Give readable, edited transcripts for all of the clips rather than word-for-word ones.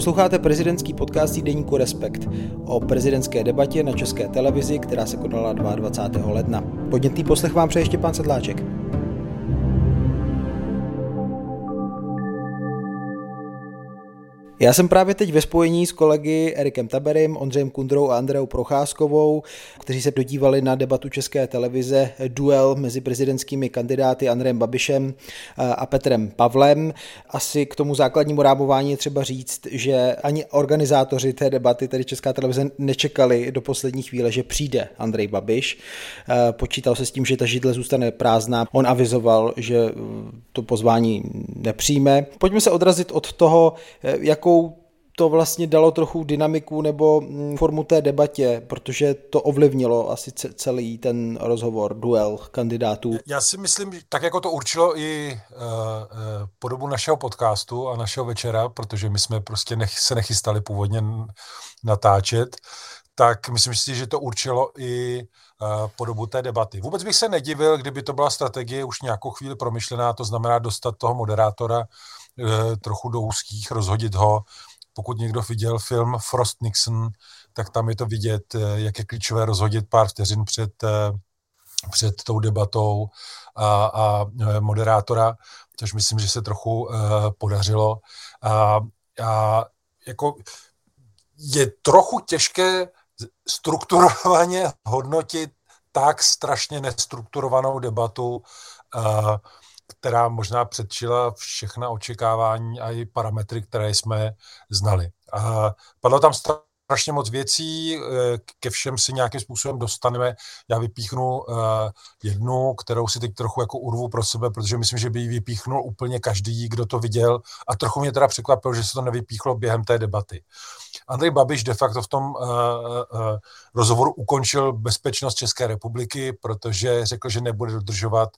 Posloucháte prezidentský podcast Deníku Respekt o prezidentské debatě na České televizi, která se konala 22. ledna. Podnětný poslech vám přeje Štěpán Sedláček. Já jsem právě teď ve spojení s kolegy Erikem Taberem, Ondřejem Kundrou a Andreou Procházkovou, kteří se dodívali na debatu České televize Duel mezi prezidentskými kandidáty Andrejem Babišem a Petrem Pavlem. Asi k tomu základnímu rámování je třeba říct, že ani organizátoři té debaty, tedy Česká televize, nečekali do poslední chvíle, že přijde Andrej Babiš. Počítal se s tím, že ta židle zůstane prázdná. On avizoval, že to pozvání nepřijme. Pojďme se odrazit od toho, jakou to vlastně dalo trochu dynamiku nebo formu té debatě, protože to ovlivnilo asi celý ten rozhovor, duel kandidátů. Já si myslím, tak jako to určilo i podobu našeho podcastu a našeho večera, protože my jsme prostě se nechystali původně natáčet, tak myslím si, že to určilo i podobu té debaty. Vůbec bych se nedivil, kdyby to byla strategie už nějakou chvíli promyšlená, to znamená dostat toho moderátora trochu do úzkých, rozhodit ho. Pokud někdo viděl film Frost Nixon, tak tam je to vidět, jak je klíčové rozhodit pár vteřin před tou debatou a moderátora, což myslím, že se trochu podařilo. A jako je trochu těžké strukturovaně hodnotit tak strašně nestrukturovanou debatu, která možná předčila všechna očekávání a i parametry, které jsme znali. A padlo tam strašně moc věcí, ke všem si nějakým způsobem dostaneme. Já vypíchnu jednu, kterou si teď trochu jako urvu pro sebe, protože myslím, že by ji vypíchnul úplně každý, kdo to viděl. A trochu mě teda překvapilo, že se to nevypíchlo během té debaty. Andrej Babiš de facto v tom rozhovoru ukončil bezpečnost České republiky, protože řekl, že nebude dodržovat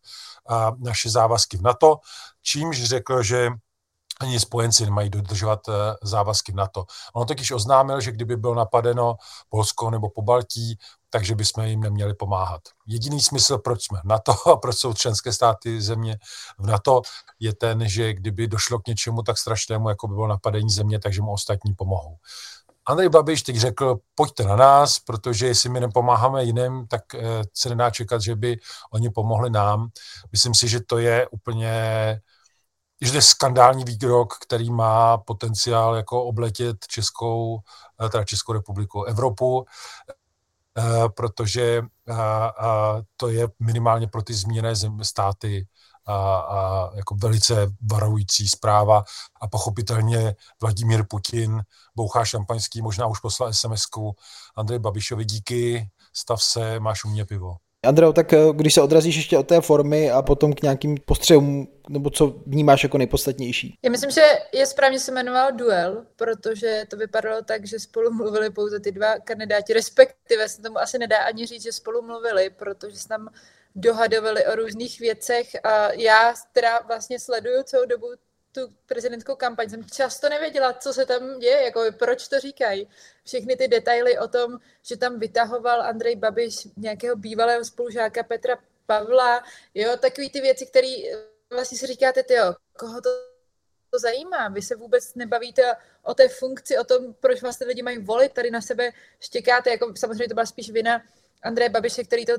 naše závazky v NATO, čímž řekl, že ani spojenci nemají dodržovat závazky v NATO. On totiž oznámil, že kdyby bylo napadeno Polsko nebo Pobaltí, takže bychom jim neměli pomáhat. Jediný smysl, proč jsme v NATO a proč jsou členské státy země v NATO, je ten, že kdyby došlo k něčemu tak strašnému, jako by bylo napadení země, takže mu ostatní pomohou. Andrej Babiš teď řekl, pojďte na nás, protože jestli my nepomáháme jiným, tak se nedá čekat, že by oni pomohli nám. Myslím si, že to je úplně... že to je skandální výkrok, který má potenciál jako obletět Českou republiku, Evropu, protože to je minimálně pro ty zmíněné státy jako velice varující zpráva a pochopitelně Vladimír Putin bouchá šampaňský, možná už poslal SMS-ku Andreji Babišovi, díky, stav se, máš u mě pivo. Andreo, tak když se odrazíš ještě od té formy a potom k nějakým postřehům, nebo co vnímáš jako nejpodstatnější? Já myslím, že je správně se jmenoval duel, protože to vypadalo tak, že spolu mluvili pouze ty dva kandidáti, respektive se tomu asi nedá ani říct, že spolu mluvili, protože se tam dohadovali o různých věcech a já teda vlastně sleduju celou dobu tu prezidentskou kampaň, jsem často nevěděla, co se tam děje, jako proč to říkají. Všechny ty detaily o tom, že tam vytahoval Andrej Babiš nějakého bývalého spolužáka Petra Pavla, jo, takový ty věci, které vlastně si říkáte, tyjo, koho to zajímá? Vy se vůbec nebavíte o té funkci, o tom, proč vás ty lidi mají volit, tady na sebe štěkáte, jako samozřejmě to byla spíš vina Andreje Babiše, který to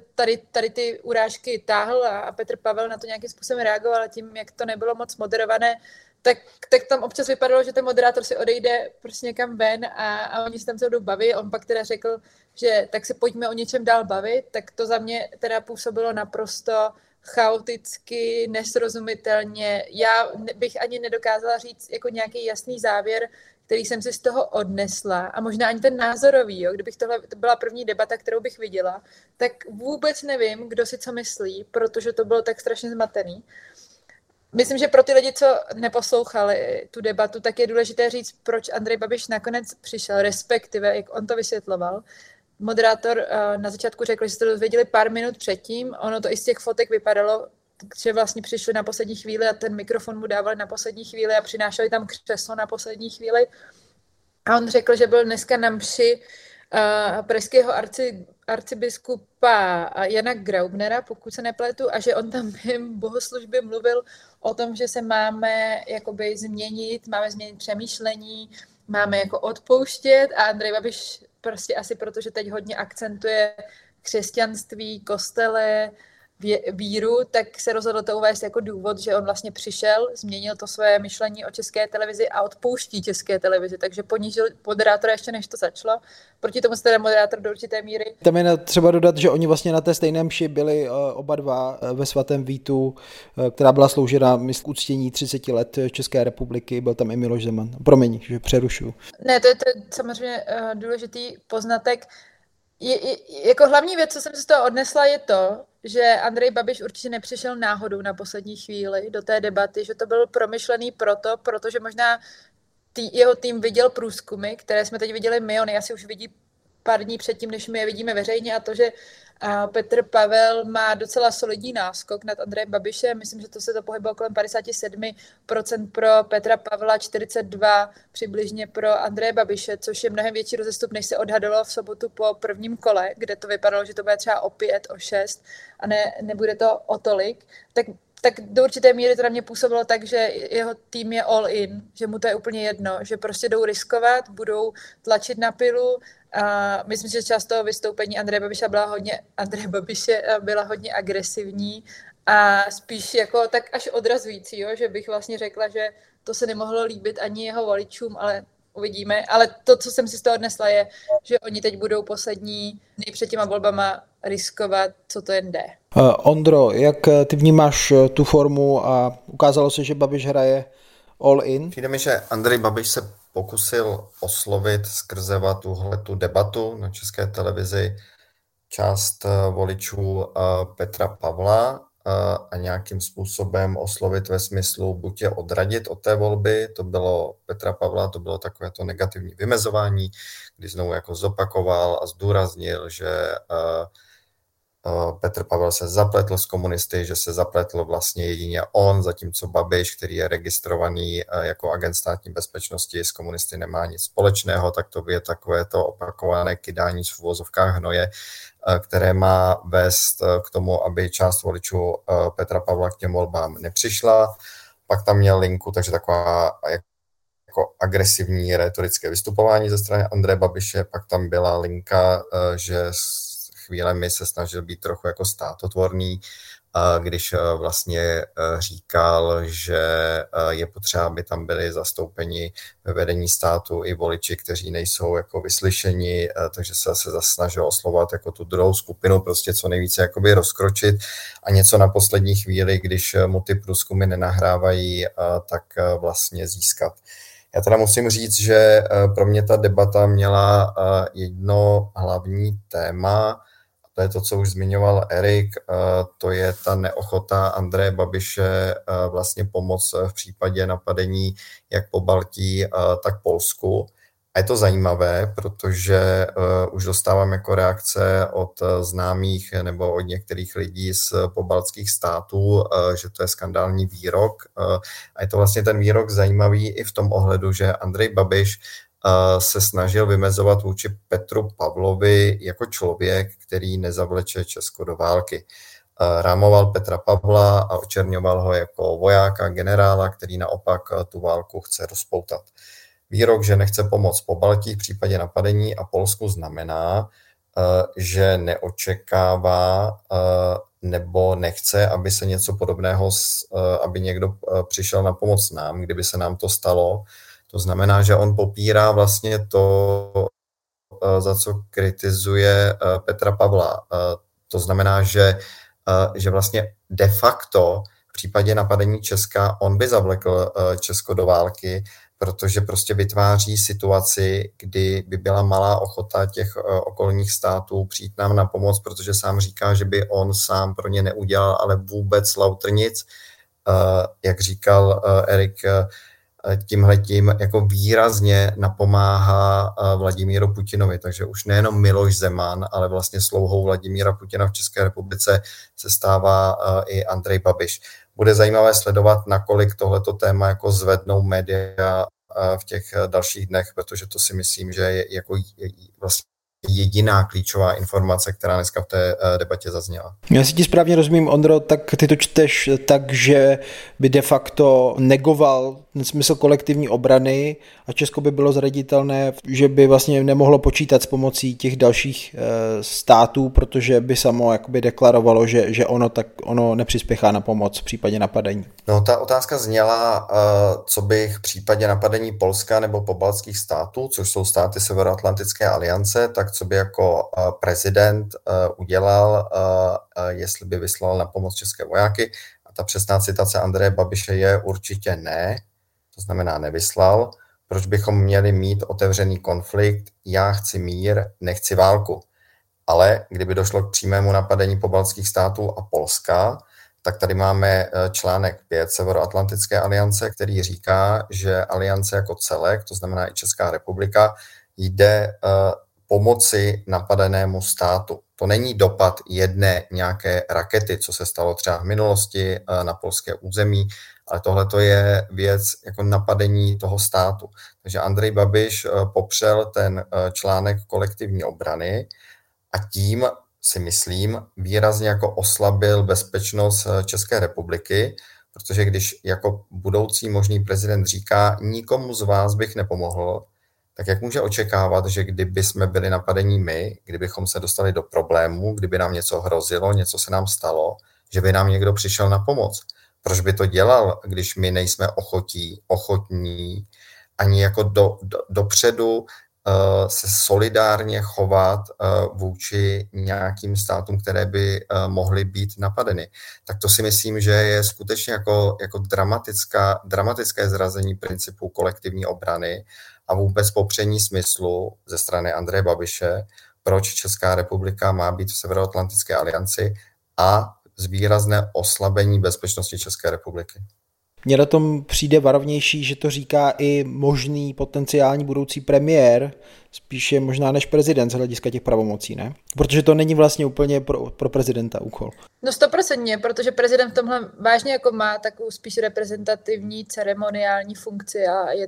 tady ty urážky táhl a Petr Pavel na to nějakým způsobem reagoval tím, jak to nebylo moc moderované, tak tam občas vypadalo, že ten moderátor si odejde prostě někam ven a oni se tam celou dobu baví. On pak teda řekl, že tak se pojďme o něčem dál bavit, tak to za mě teda působilo naprosto chaoticky, nesrozumitelně. Já bych ani nedokázala říct jako nějaký jasný závěr, který jsem si z toho odnesla a možná ani ten názorový, jo, kdybych tohle byla první debata, kterou bych viděla, tak vůbec nevím, kdo si co myslí, protože to bylo tak strašně zmatený. Myslím, že pro ty lidi, co neposlouchali tu debatu, tak je důležité říct, proč Andrej Babiš nakonec přišel, respektive, jak on to vysvětloval. Moderátor na začátku řekl, že se to dozvěděli pár minut předtím, ono to i z těch fotek vypadalo, že vlastně přišli na poslední chvíli a ten mikrofon mu dávali na poslední chvíli a přinášeli tam křeslo na poslední chvíli. A on řekl, že byl dneska na mši pražského arcibiskupa Jana Graubnera, pokud se nepletu, a že on tam během bohoslužby mluvil o tom, že se máme jakoby změnit přemýšlení, máme jako odpouštět a Andrej Babiš prostě asi proto, že teď hodně akcentuje křesťanství, kostele, víru, tak se rozhodl to uvést jako důvod, že on vlastně přišel, změnil to své myšlení o České televizi a odpouští České televizi, takže ponížil moderátora ještě než to začalo. Proti tomu se teda moderátor do určité míry. Tam je třeba dodat, že oni vlastně na té stejné mši byli oba dva ve Svatém Vítu, která byla sloužena k uctění 30 let České republiky, byl tam i Miloš Zeman. Promiň, že přerušuju. Ne, to je samozřejmě důležitý poznatek. Jako hlavní věc, co jsem z toho odnesla, je to, že Andrej Babiš určitě nepřišel náhodou na poslední chvíli do té debaty, že to byl promyšlený protože možná jeho tým viděl průzkumy, které jsme teď viděli my, oni asi už vidí pár dní předtím, než my je vidíme veřejně a to, že Petr Pavel má docela solidní náskok nad Andrejem Babišem, myslím, že to se to pohybilo kolem 57% pro Petra Pavla, 42% přibližně pro Andreje Babiše, což je mnohem větší rozestup, než se odhadlo v sobotu po prvním kole, kde to vypadalo, že to bude třeba o 5, o 6 a ne, nebude to o tolik, tak do určité míry to na mě působilo tak, že jeho tým je all in, že mu to je úplně jedno, že prostě jdou riskovat, budou tlačit na pilu. A myslím, že část toho vystoupení Andreje Babiše byla hodně agresivní a spíš jako tak až odrazující, jo? Že bych vlastně řekla, že to se nemohlo líbit ani jeho voličům, ale uvidíme. Ale to, co jsem si z toho odnesla, je, že oni teď budou poslední dny před těma volbama riskovat, co to jen jde. Ondro, jak ty vnímáš tu formu a ukázalo se, že Babiš hraje all in? Přijde mi, že Andrej Babiš se pokusil oslovit skrze tuhletu debatu na České televizi část voličů Petra Pavla a nějakým způsobem oslovit ve smyslu buď je odradit od té volby, to bylo Petra Pavla, to bylo takové to negativní vymezování, kdy znovu jako zopakoval a zdůraznil, že Petr Pavel se zapletl s komunisty, že se zapletl vlastně jedině on, zatímco Babiš, který je registrovaný jako agent státní bezpečnosti, s komunisty nemá nic společného, tak to je takové to opakované kydání v uvozovkách hnoje, které má vést k tomu, aby část voličů Petra Pavla k těm volbám nepřišla. Pak tam měl linku, takže taková jako agresivní retorické vystupování ze strany Andreje Babiše, pak tam byla linka, že chvílemi se snažil být trochu jako státotvorný, když vlastně říkal, že je potřeba, aby tam byli zastoupeni ve vedení státu i voliči, kteří nejsou jako vyslyšeni, takže se zase snažil oslovat jako tu druhou skupinu, prostě co nejvíce jakoby rozkročit a něco na poslední chvíli, když mu ty průzkumy nenahrávají, tak vlastně získat. Já teda musím říct, že pro mě ta debata měla jedno hlavní téma, to je to, co už zmiňoval Erik, to je ta neochota Andreje Babiše vlastně pomoct v případě napadení jak Pobaltí, tak Polsku. A je to zajímavé, protože už dostávám jako reakce od známých nebo od některých lidí z pobaltských států, že to je skandální výrok. A je to vlastně ten výrok zajímavý i v tom ohledu, že Andrej Babiš se snažil vymezovat vůči Petru Pavlovi jako člověk, který nezavleče Česko do války. Rámoval Petra Pavla a očerňoval ho jako vojáka, generála, který naopak tu válku chce rozpoutat. Výrok, že nechce pomoct Pobaltí v případě napadení a Polsku znamená, že neočekává nebo nechce, aby se něco podobného, aby někdo přišel na pomoc nám, kdyby se nám to stalo. To znamená, že on popírá vlastně to, za co kritizuje Petra Pavla. To znamená, že vlastně de facto v případě napadení Česka on by zavlekl Česko do války, protože prostě vytváří situaci, kdy by byla malá ochota těch okolních států přijít nám na pomoc, protože sám říká, že by on sám pro ně neudělal, ale vůbec lautrnic, jak říkal Erik, tímhletím jako výrazně napomáhá Vladimíru Putinovi, takže už nejenom Miloš Zeman, ale vlastně slouhou Vladimíra Putina v České republice se stává i Andrej Babiš. Bude zajímavé sledovat, nakolik tohleto téma jako zvednou média v těch dalších dnech, protože to si myslím, že je jako vlastně jediná klíčová informace, která dneska v té debatě zazněla. Já si ti správně rozumím, Ondro, tak ty to čteš tak, že by de facto negoval smysl kolektivní obrany a Česko by bylo zraditelné, že by vlastně nemohlo počítat s pomocí těch dalších států, protože by samo jakoby deklarovalo, že ono nepřispěchá na pomoc v případě napadení. No, ta otázka zněla, co bych v případě napadení Polska nebo pobaltských států, což jsou státy Severoatlantické aliance, tak co by jako prezident udělal, jestli by vyslal na pomoc české vojáky. A ta přesná citace Andreje Babiše je určitě ne, to znamená nevyslal. Proč bychom měli mít otevřený konflikt? Já chci mír, nechci válku. Ale kdyby došlo k přímému napadení pobaltských států a Polska, tak tady máme článek 5 Severoatlantické aliance, který říká, že aliance jako celek, to znamená i Česká republika, jde pomoci napadenému státu. To není dopad jedné nějaké rakety, co se stalo třeba v minulosti na polské území, ale tohle to je věc jako napadení toho státu. Takže Andrej Babiš popřel ten článek kolektivní obrany a tím si myslím výrazně jako oslabil bezpečnost České republiky, protože když jako budoucí možný prezident říká, nikomu z vás bych nepomohl, tak jak může očekávat, že kdyby jsme byli napadení my, kdybychom se dostali do problému, kdyby nám něco hrozilo, něco se nám stalo, že by nám někdo přišel na pomoc. Proč by to dělal, když my nejsme ochotní, ani jako dopředu se solidárně chovat vůči nějakým státům, které by mohly být napadeny. Tak to si myslím, že je skutečně jako dramatické zrazení principu kolektivní obrany a vůbec popření smyslu ze strany Andreje Babiše, proč Česká republika má být v Severoatlantické alianci a zvýrazné oslabení bezpečnosti České republiky. Mně na tom přijde varovnější, že to říká i možný potenciální budoucí premiér, spíše možná než prezident z hlediska těch pravomocí, ne? Protože to není vlastně úplně pro prezidenta úkol. No 100%, protože prezident v tomhle vážně jako má takovou spíš reprezentativní, ceremoniální funkci a je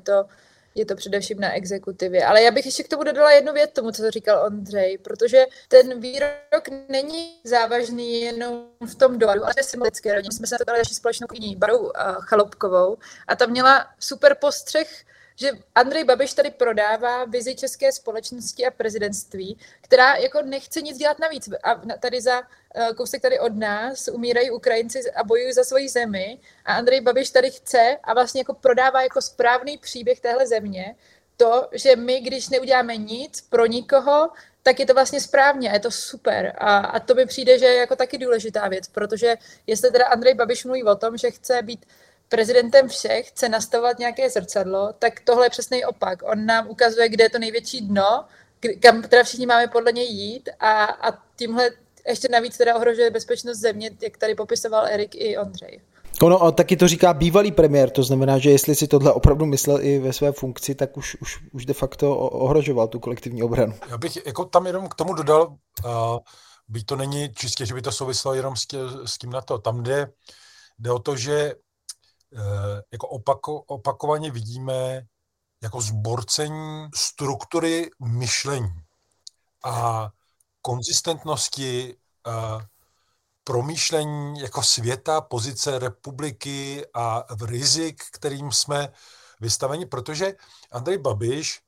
to především na exekutivě. Ale já bych ještě k tomu dodala jednu věc tomu, co říkal Ondřej, protože ten výrok není závažný jenom v tom dojmu, ale symbolicky. My jsme se dali naši společnou kyní Barou Chalupkovou a ta měla super postřeh, že Andrej Babiš tady prodává vizi české společnosti a prezidentství, která jako nechce nic dělat navíc. A tady za kousek tady od nás umírají Ukrajinci a bojují za svoji zemi a Andrej Babiš tady chce a vlastně jako prodává jako správný příběh téhle země to, že my, když neuděláme nic pro nikoho, tak je to vlastně správně a je to super. A to mi přijde, že je jako taky důležitá věc, protože jestli teda Andrej Babiš mluví o tom, že chce být prezidentem všech, chce nastavovat nějaké zrcadlo, tak tohle je přesný opak. On nám ukazuje, kde je to největší dno, kam teda všichni máme podle něj jít a tímhle ještě navíc teda ohrožuje bezpečnost země, jak tady popisoval Erik i Ondřej. Ono a taky to říká bývalý premiér, to znamená, že jestli si tohle opravdu myslel i ve své funkci, tak už de facto ohrožoval tu kolektivní obranu. Já bych jako tam jenom k tomu dodal, byť to není čistě, že by to souviselo jenom s tím NATO. Tam jde o to, že jako opakovaně vidíme jako zborcení struktury myšlení a konzistentnosti promýšlení jako světa, pozice republiky a rizik, kterým jsme vystaveni, protože Andrej Babiš,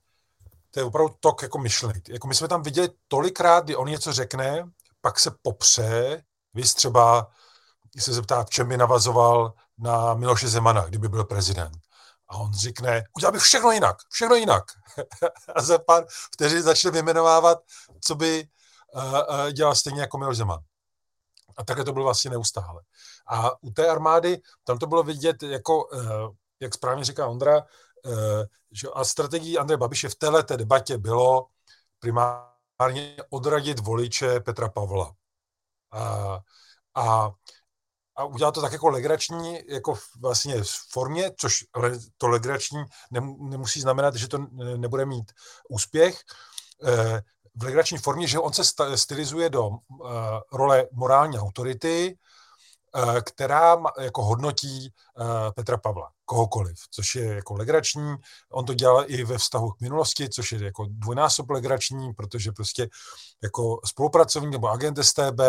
to je opravdu tok jako myšlenek. Jako my jsme tam viděli tolikrát, kdy on něco řekne, pak se popře, víš, třeba se zeptá, v čem by navazoval na Miloše Zemana, kdyby byl prezident. A on řekne, udělal bych všechno jinak. A za pár vteřin začne vyjmenovávat, co by dělal stejně jako Miloš Zeman. A takhle to bylo vlastně neustále. A u té armády, tam to bylo vidět, jako, jak správně říká Ondra, a strategií Andreje Babiše v této debatě bylo primárně odradit voliče Petra Pavla. A udělal to tak jako legrační, jako vlastně v formě, což ale to legrační nemusí znamenat, že to nebude mít úspěch, v legrační formě, že on se stylizuje do role morální autority, která jako hodnotí Petra Pavla. kohokoliv, což je jako legrační. On to dělal i ve vztahu k minulosti, což je jako dvojnásob legrační, protože prostě jako spolupracovník nebo agent STB,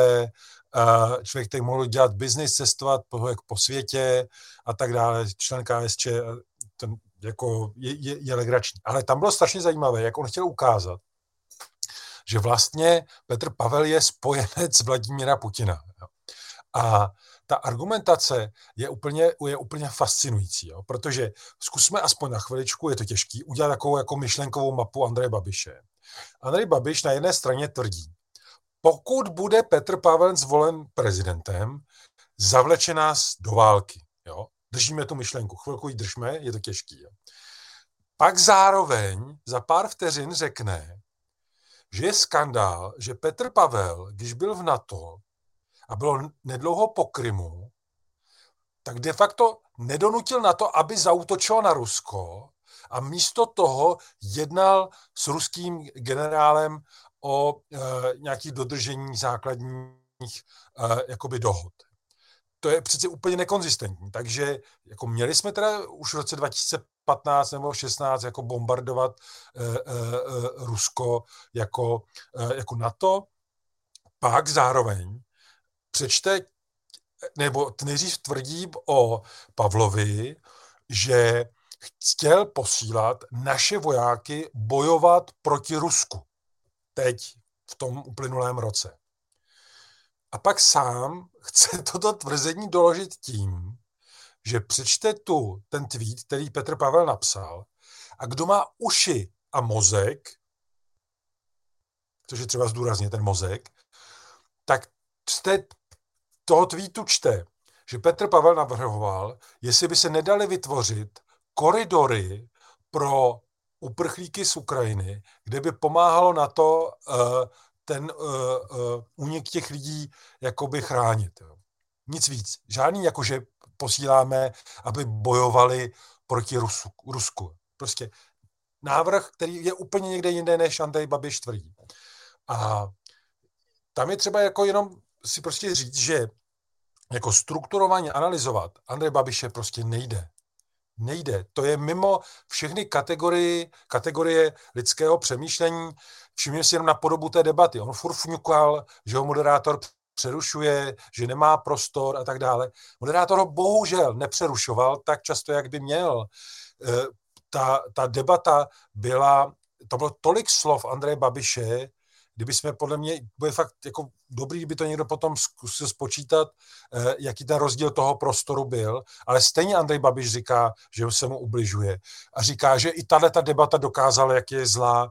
člověk, který mohl dělat biznis, cestovat po světě a tak dále, člen KSČ, ten jako je legrační. Ale tam bylo strašně zajímavé, jak on chtěl ukázat, že vlastně Petr Pavel je spojenec Vladimíra Putina. A ta argumentace je úplně fascinující, jo? Protože zkusme aspoň na chviličku, je to těžký, udělat takovou jako myšlenkovou mapu Andreje Babiše. Andrej Babiš na jedné straně tvrdí, pokud bude Petr Pavel zvolen prezidentem, zavleče nás do války. Jo? Držíme tu myšlenku, chvilku ji držme, je to těžký. Jo? Pak zároveň za pár vteřin řekne, že je skandál, že Petr Pavel, když byl v NATO, a bylo nedlouho po Krymu, tak de facto nedonutil na to, aby zaútočil na Rusko a místo toho jednal s ruským generálem o nějakých dodržení základních jakoby dohod. To je přece úplně nekonzistentní, takže jako měli jsme teda už v roce 2015 nebo 16 jako bombardovat Rusko jako NATO, pak zároveň přečte, nebo nejdřív tvrdí o Pavlovi, že chtěl posílat naše vojáky bojovat proti Rusku. Teď, v tom uplynulém roce. A pak sám chce toto tvrzení doložit tím, že přečte ten tweet, který Petr Pavel napsal, a kdo má uši a mozek, což je třeba zdůraznit ten mozek, tak čte toho tweetu čte, že Petr Pavel navrhoval, jestli by se nedaly vytvořit koridory pro uprchlíky z Ukrajiny, kde by pomáhalo na to ten únik těch lidí jakoby chránit. Nic víc. Žádný jakože posíláme, aby bojovali proti Rusku. Prostě návrh, který je úplně někde jinde, než Andrej Babiš tvrdí. A tam je třeba jako jenom si prostě říct, že jako strukturovaně analyzovat Andreje Babiše prostě nejde. Nejde. To je mimo všechny kategorie lidského přemýšlení. Všimněme si jenom na podobu té debaty. On furt fňukal, že ho moderátor přerušuje, že nemá prostor a tak dále. Moderátor ho bohužel nepřerušoval tak často, jak by měl. Ta debata to bylo tolik slov Andreje Babiše, kdyby jsme podle mě, bude fakt jako dobrý, kdyby to někdo potom zkusil spočítat, jaký ten rozdíl toho prostoru byl, ale stejně Andrej Babiš říká, že se mu ubližuje a říká, že i tato debata dokázala, jak je zlá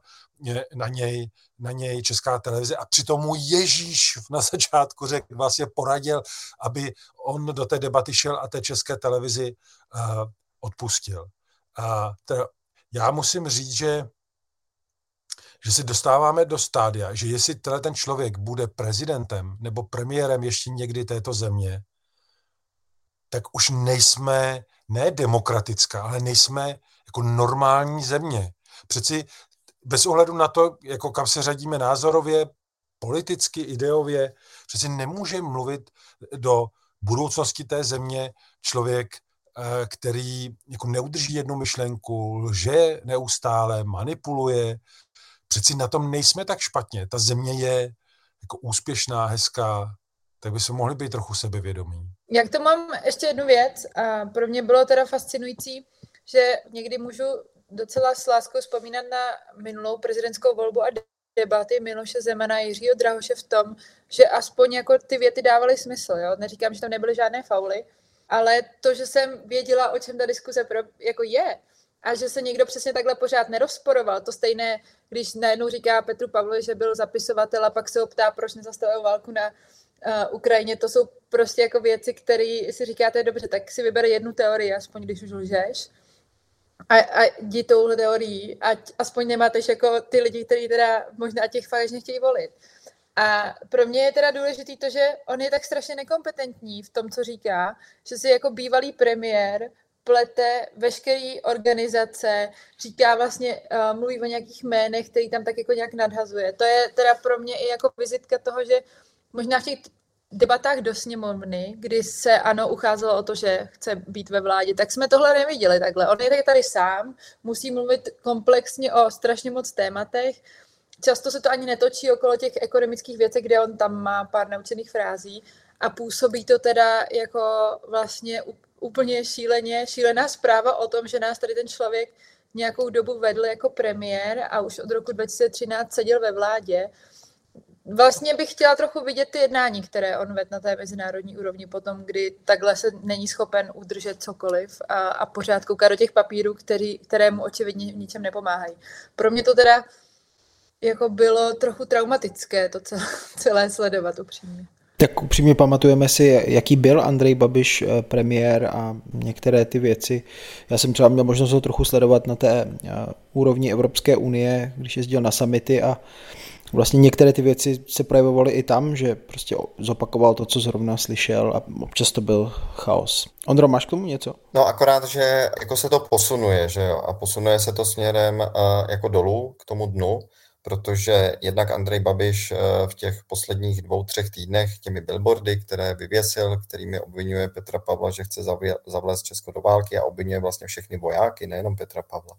na něj Česká televize a přitom mu Ježíš na začátku řekl, vlastně poradil, aby on do té debaty šel a té České televizi odpustil. A já musím říct, že se dostáváme do stádia, že jestli ten člověk bude prezidentem nebo premiérem ještě někdy této země, tak už nejsme, ne demokratická, ale nejsme jako normální země. Přeci bez ohledu na to, jako kam se řadíme názorově, politicky, ideově, přeci nemůže mluvit do budoucnosti té země člověk, který jako neudrží jednu myšlenku, lže neustále, manipuluje. Přeci na tom nejsme tak špatně. Ta země je jako úspěšná, hezká, tak by se mohli být trochu sebevědomí. Jak to mám ještě jednu věc. A pro mě bylo teda fascinující, že někdy můžu docela s láskou vzpomínat na minulou prezidentskou volbu a debaty Miloše Zemana a Jiřího Drahoše v tom, že aspoň jako ty věty dávaly smysl. Jo? Neříkám, že tam nebyly žádné fauly, ale to, že jsem věděla, o čem ta diskuze jako je, a že se někdo přesně takhle pořád nerozporoval. To stejné, když najednou říká Petru Pavlovi, že byl zapisovatel a pak se ho ptá, proč nezastavil válku na Ukrajině. To jsou prostě jako věci, které si říkáte, dobře, tak si vyber jednu teorii, aspoň když už lžeš. A jdi touhle teorií, ať aspoň nemátež jako ty lidi, kteří teda možná těch fakt nechtějí volit. A pro mě je teda důležitý to, že on je tak strašně nekompetentní v tom, co říká, že si jako bývalý premiér plete veškerý organizace, říká vlastně, mluví o nějakých jménech, který tam tak jako nějak nadhazuje. To je teda pro mě i jako vizitka toho, že možná v těch debatách do sněmovny, kdy se ANO ucházelo o to, že chce být ve vládě, tak jsme tohle neviděli takhle. On je tady sám, musí mluvit komplexně o strašně moc tématech. Často se to ani netočí okolo těch ekonomických věcí, kde on tam má pár naučených frází a působí to teda jako vlastně úplně šílená zpráva o tom, že nás tady ten člověk nějakou dobu vedl jako premiér a už od roku 2013 seděl ve vládě. Vlastně bych chtěla trochu vidět ty jednání, které on vedl na té mezinárodní úrovni potom, kdy takhle se není schopen udržet cokoliv a pořád kouká do těch papírů, které mu očividně v ničem nepomáhají. Pro mě to teda jako bylo trochu traumatické to celé sledovat upřímně. Tak upřímně pamatujeme si, jaký byl Andrej Babiš premiér a některé ty věci. Já jsem třeba měl možnost ho trochu sledovat na té úrovni Evropské unie, když jezdil na summity a vlastně některé ty věci se projevovaly i tam, že prostě zopakoval to, co zrovna slyšel a občas to byl chaos. Ondro, máš k tomu něco? No akorát, že jako se to posunuje, že jo, a posunuje se to směrem jako dolů k tomu dnu, protože jednak Andrej Babiš v těch posledních 2-3 týdnech těmi billboardy, které vyvěsil, kterými obvinuje Petra Pavla, že chce zavlézt Česko do války a obvinuje vlastně všechny vojáky, nejenom Petra Pavla.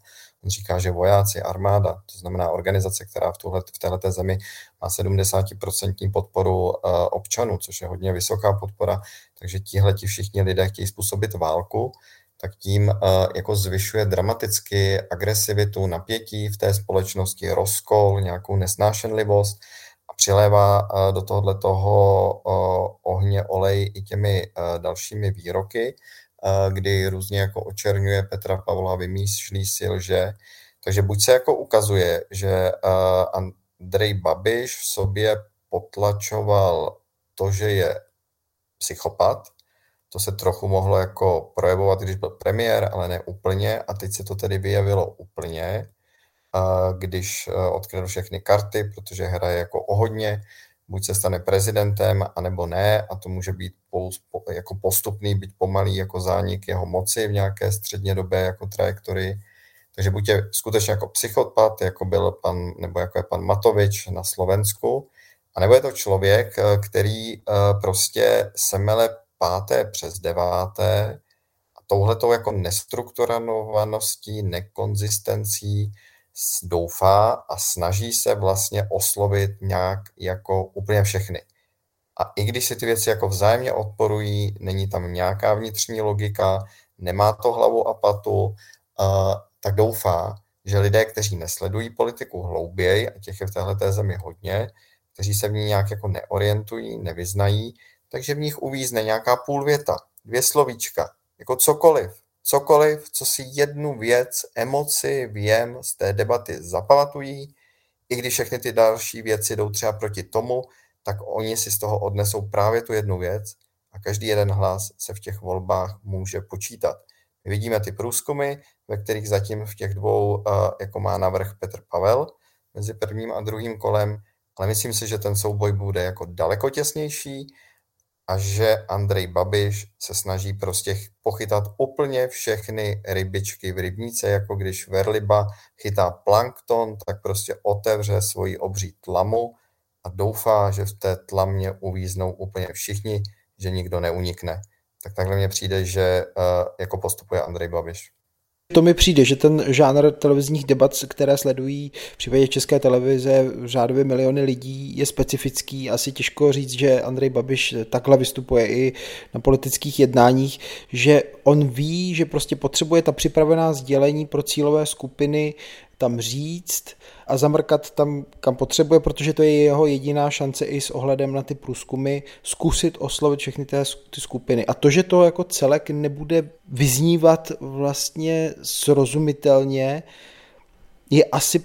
On říká, že vojáci, armáda, to znamená organizace, která v téhleté zemi má 70% podporu občanů, což je hodně vysoká podpora, takže tihleti všichni lidé chtějí způsobit válku, tak tím jako zvyšuje dramaticky agresivitu, napětí v té společnosti, rozkol, nějakou nesnášenlivost a přilévá do tohohletoho ohně olej i těmi dalšími výroky, kdy různě jako očerňuje Petra Pavla, vymýšlí si lže. Takže buď se jako ukazuje, že Andrej Babiš v sobě potlačoval to, že je psychopat. To se trochu mohlo jako projevovat, když byl premiér, ale ne úplně. A teď se to tedy vyjevilo úplně, když odkryl všechny karty, protože hraje jako o hodně. Buď se stane prezidentem, anebo ne. A to může být jako postupný, být pomalý jako zánik jeho moci v nějaké střednědobé jako trajektorii. Takže buď je skutečně jako psychopat, jako byl pan, nebo jako je pan Matovič na Slovensku. A nebo je to člověk, který prostě semele 5. přes 9. a touhletou jako nestrukturovaností, nekonzistencí doufá a snaží se vlastně oslovit nějak jako úplně všechny. A i když si ty věci jako vzájemně odporují, není tam nějaká vnitřní logika, nemá to hlavu a patu, tak doufá, že lidé, kteří nesledují politiku hlouběji, a těch je v téhleté zemi hodně, kteří se v ní nějak jako neorientují, nevyznají, takže v nich uvízne nějaká půlvěta, 2 slovíčka, jako cokoliv, co si jednu věc, emoci, věm z té debaty zapamatují, i když všechny ty další věci jdou třeba proti tomu, tak oni si z toho odnesou právě tu jednu věc a každý jeden hlas se v těch volbách může počítat. My vidíme ty průzkumy, ve kterých zatím v těch 2 jako má navrch Petr Pavel mezi prvním a druhým kolem, ale myslím si, že ten souboj bude jako daleko těsnější, a že Andrej Babiš se snaží prostě pochytat úplně všechny rybičky v rybníce, jako když velryba chytá plankton, tak prostě otevře svoji obří tlamu a doufá, že v té tlamě uvíznou úplně všichni, že nikdo neunikne. Tak takhle mně přijde, že jako postupuje Andrej Babiš. To mi přijde, že ten žánr televizních debat, které sledují v případě České televize řádově miliony lidí, je specifický. Asi těžko říct, že Andrej Babiš takhle vystupuje i na politických jednáních, že on ví, že prostě potřebuje ta připravená sdělení pro cílové skupiny tam říct a zamrkat tam, kam potřebuje, protože to je jeho jediná šance i s ohledem na ty průzkumy zkusit oslovit všechny ty skupiny. A to, že to jako celek nebude vyznívat vlastně srozumitelně, je asi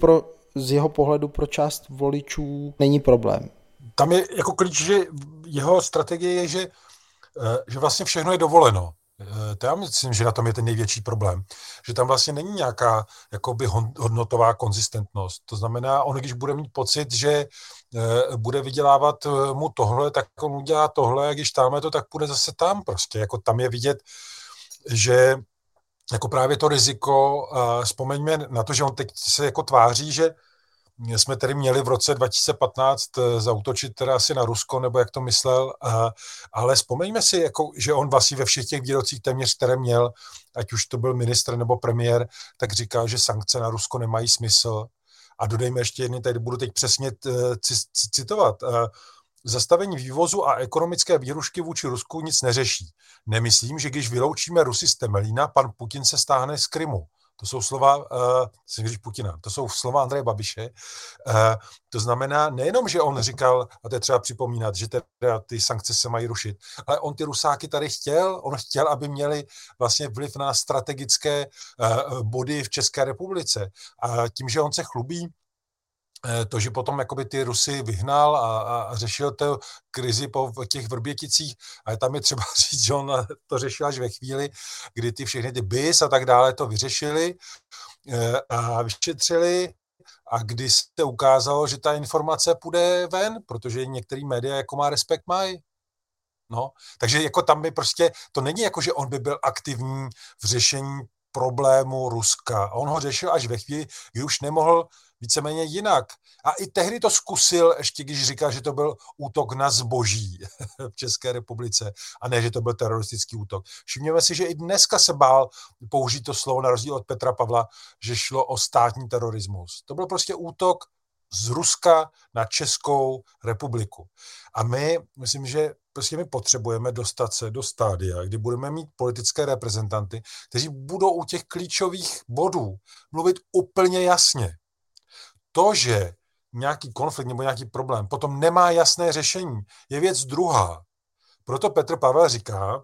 z jeho pohledu pro část voličů není problém. Tam je jako klíč, že jeho strategie je, že vlastně všechno je dovoleno. To já myslím, že na tom je ten největší problém, že tam vlastně není nějaká jakoby hodnotová konzistentnost. To znamená, on když bude mít pocit, že bude vydělávat mu tohle, tak on udělá tohle, a když tam je to, tak půjde zase tam prostě. Jako tam je vidět, že jako právě to riziko, vzpomeňme na to, že on teď se jako tváří, že jsme tedy měli v roce 2015 zaútočit teda asi na Rusko, nebo jak to myslel, ale vzpomeňme si, jako, že on vlastně ve všech těch výrocích téměř, které měl, ať už to byl ministr nebo premiér, tak říká, že sankce na Rusko nemají smysl. A dodejme ještě jedny, tady budu teď přesně citovat. Zastavení vývozu a ekonomické výhrušky vůči Rusku nic neřeší. Nemyslím, že když vyloučíme Rusy z Temelína, pan Putin se stáhne z Krymu. To jsou slova Putina, to jsou slova Andreje Babiše. To znamená nejenom, že on říkal, a to je třeba připomínat, že teda ty sankce se mají rušit, ale on ty Rusáky tady chtěl, on chtěl, aby měli vlastně vliv na strategické body v České republice. A tím, že on se chlubí, to, že potom jakoby ty Rusy vyhnal a řešil tu krizi po těch Vrběticích, a tam je třeba říct, že on to řešil až ve chvíli, kdy ty všechny ty BIS a tak dále to vyřešili a vyšetřili, a kdy se ukázalo, že ta informace půjde ven, protože některý média jako má Respekt mají. No, takže jako tam by prostě, to není jako, že on by byl aktivní v řešení problému Ruska. A on ho řešil až ve chvíli, kdy už nemohl víceméně jinak. A i tehdy to zkusil, ještě když říká, že to byl útok na zboží v České republice a ne, že to byl teroristický útok. Všimněme si, že i dneska se bál použít to slovo na rozdíl od Petra Pavla, že šlo o státní terorismus. To byl prostě útok z Ruska na Českou republiku. A my, myslím, že prostě my potřebujeme dostat se do stádia, kdy budeme mít politické reprezentanty, kteří budou u těch klíčových bodů mluvit úplně jasně. To, že nějaký konflikt nebo nějaký problém potom nemá jasné řešení, je věc druhá. Proto Petr Pavel říká,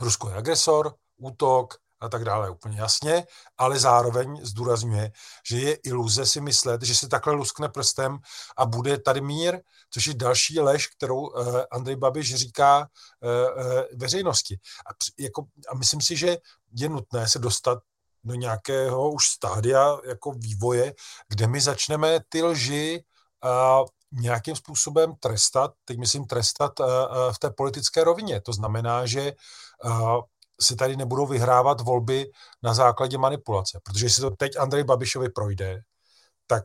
Rusko je agresor, útok a tak dále, úplně jasně, ale zároveň zdůrazňuje, že je iluze si myslet, že se takhle luskne prstem a bude tady mír, což je další lež, kterou Andrej Babiš říká veřejnosti. A myslím si, že je nutné se dostat do nějakého už stádia jako vývoje, kde my začneme ty lži nějakým způsobem trestat, teď myslím trestat v té politické rovině. To znamená, že se tady nebudou vyhrávat volby na základě manipulace, protože jestli to teď Andrej Babišovi projde, tak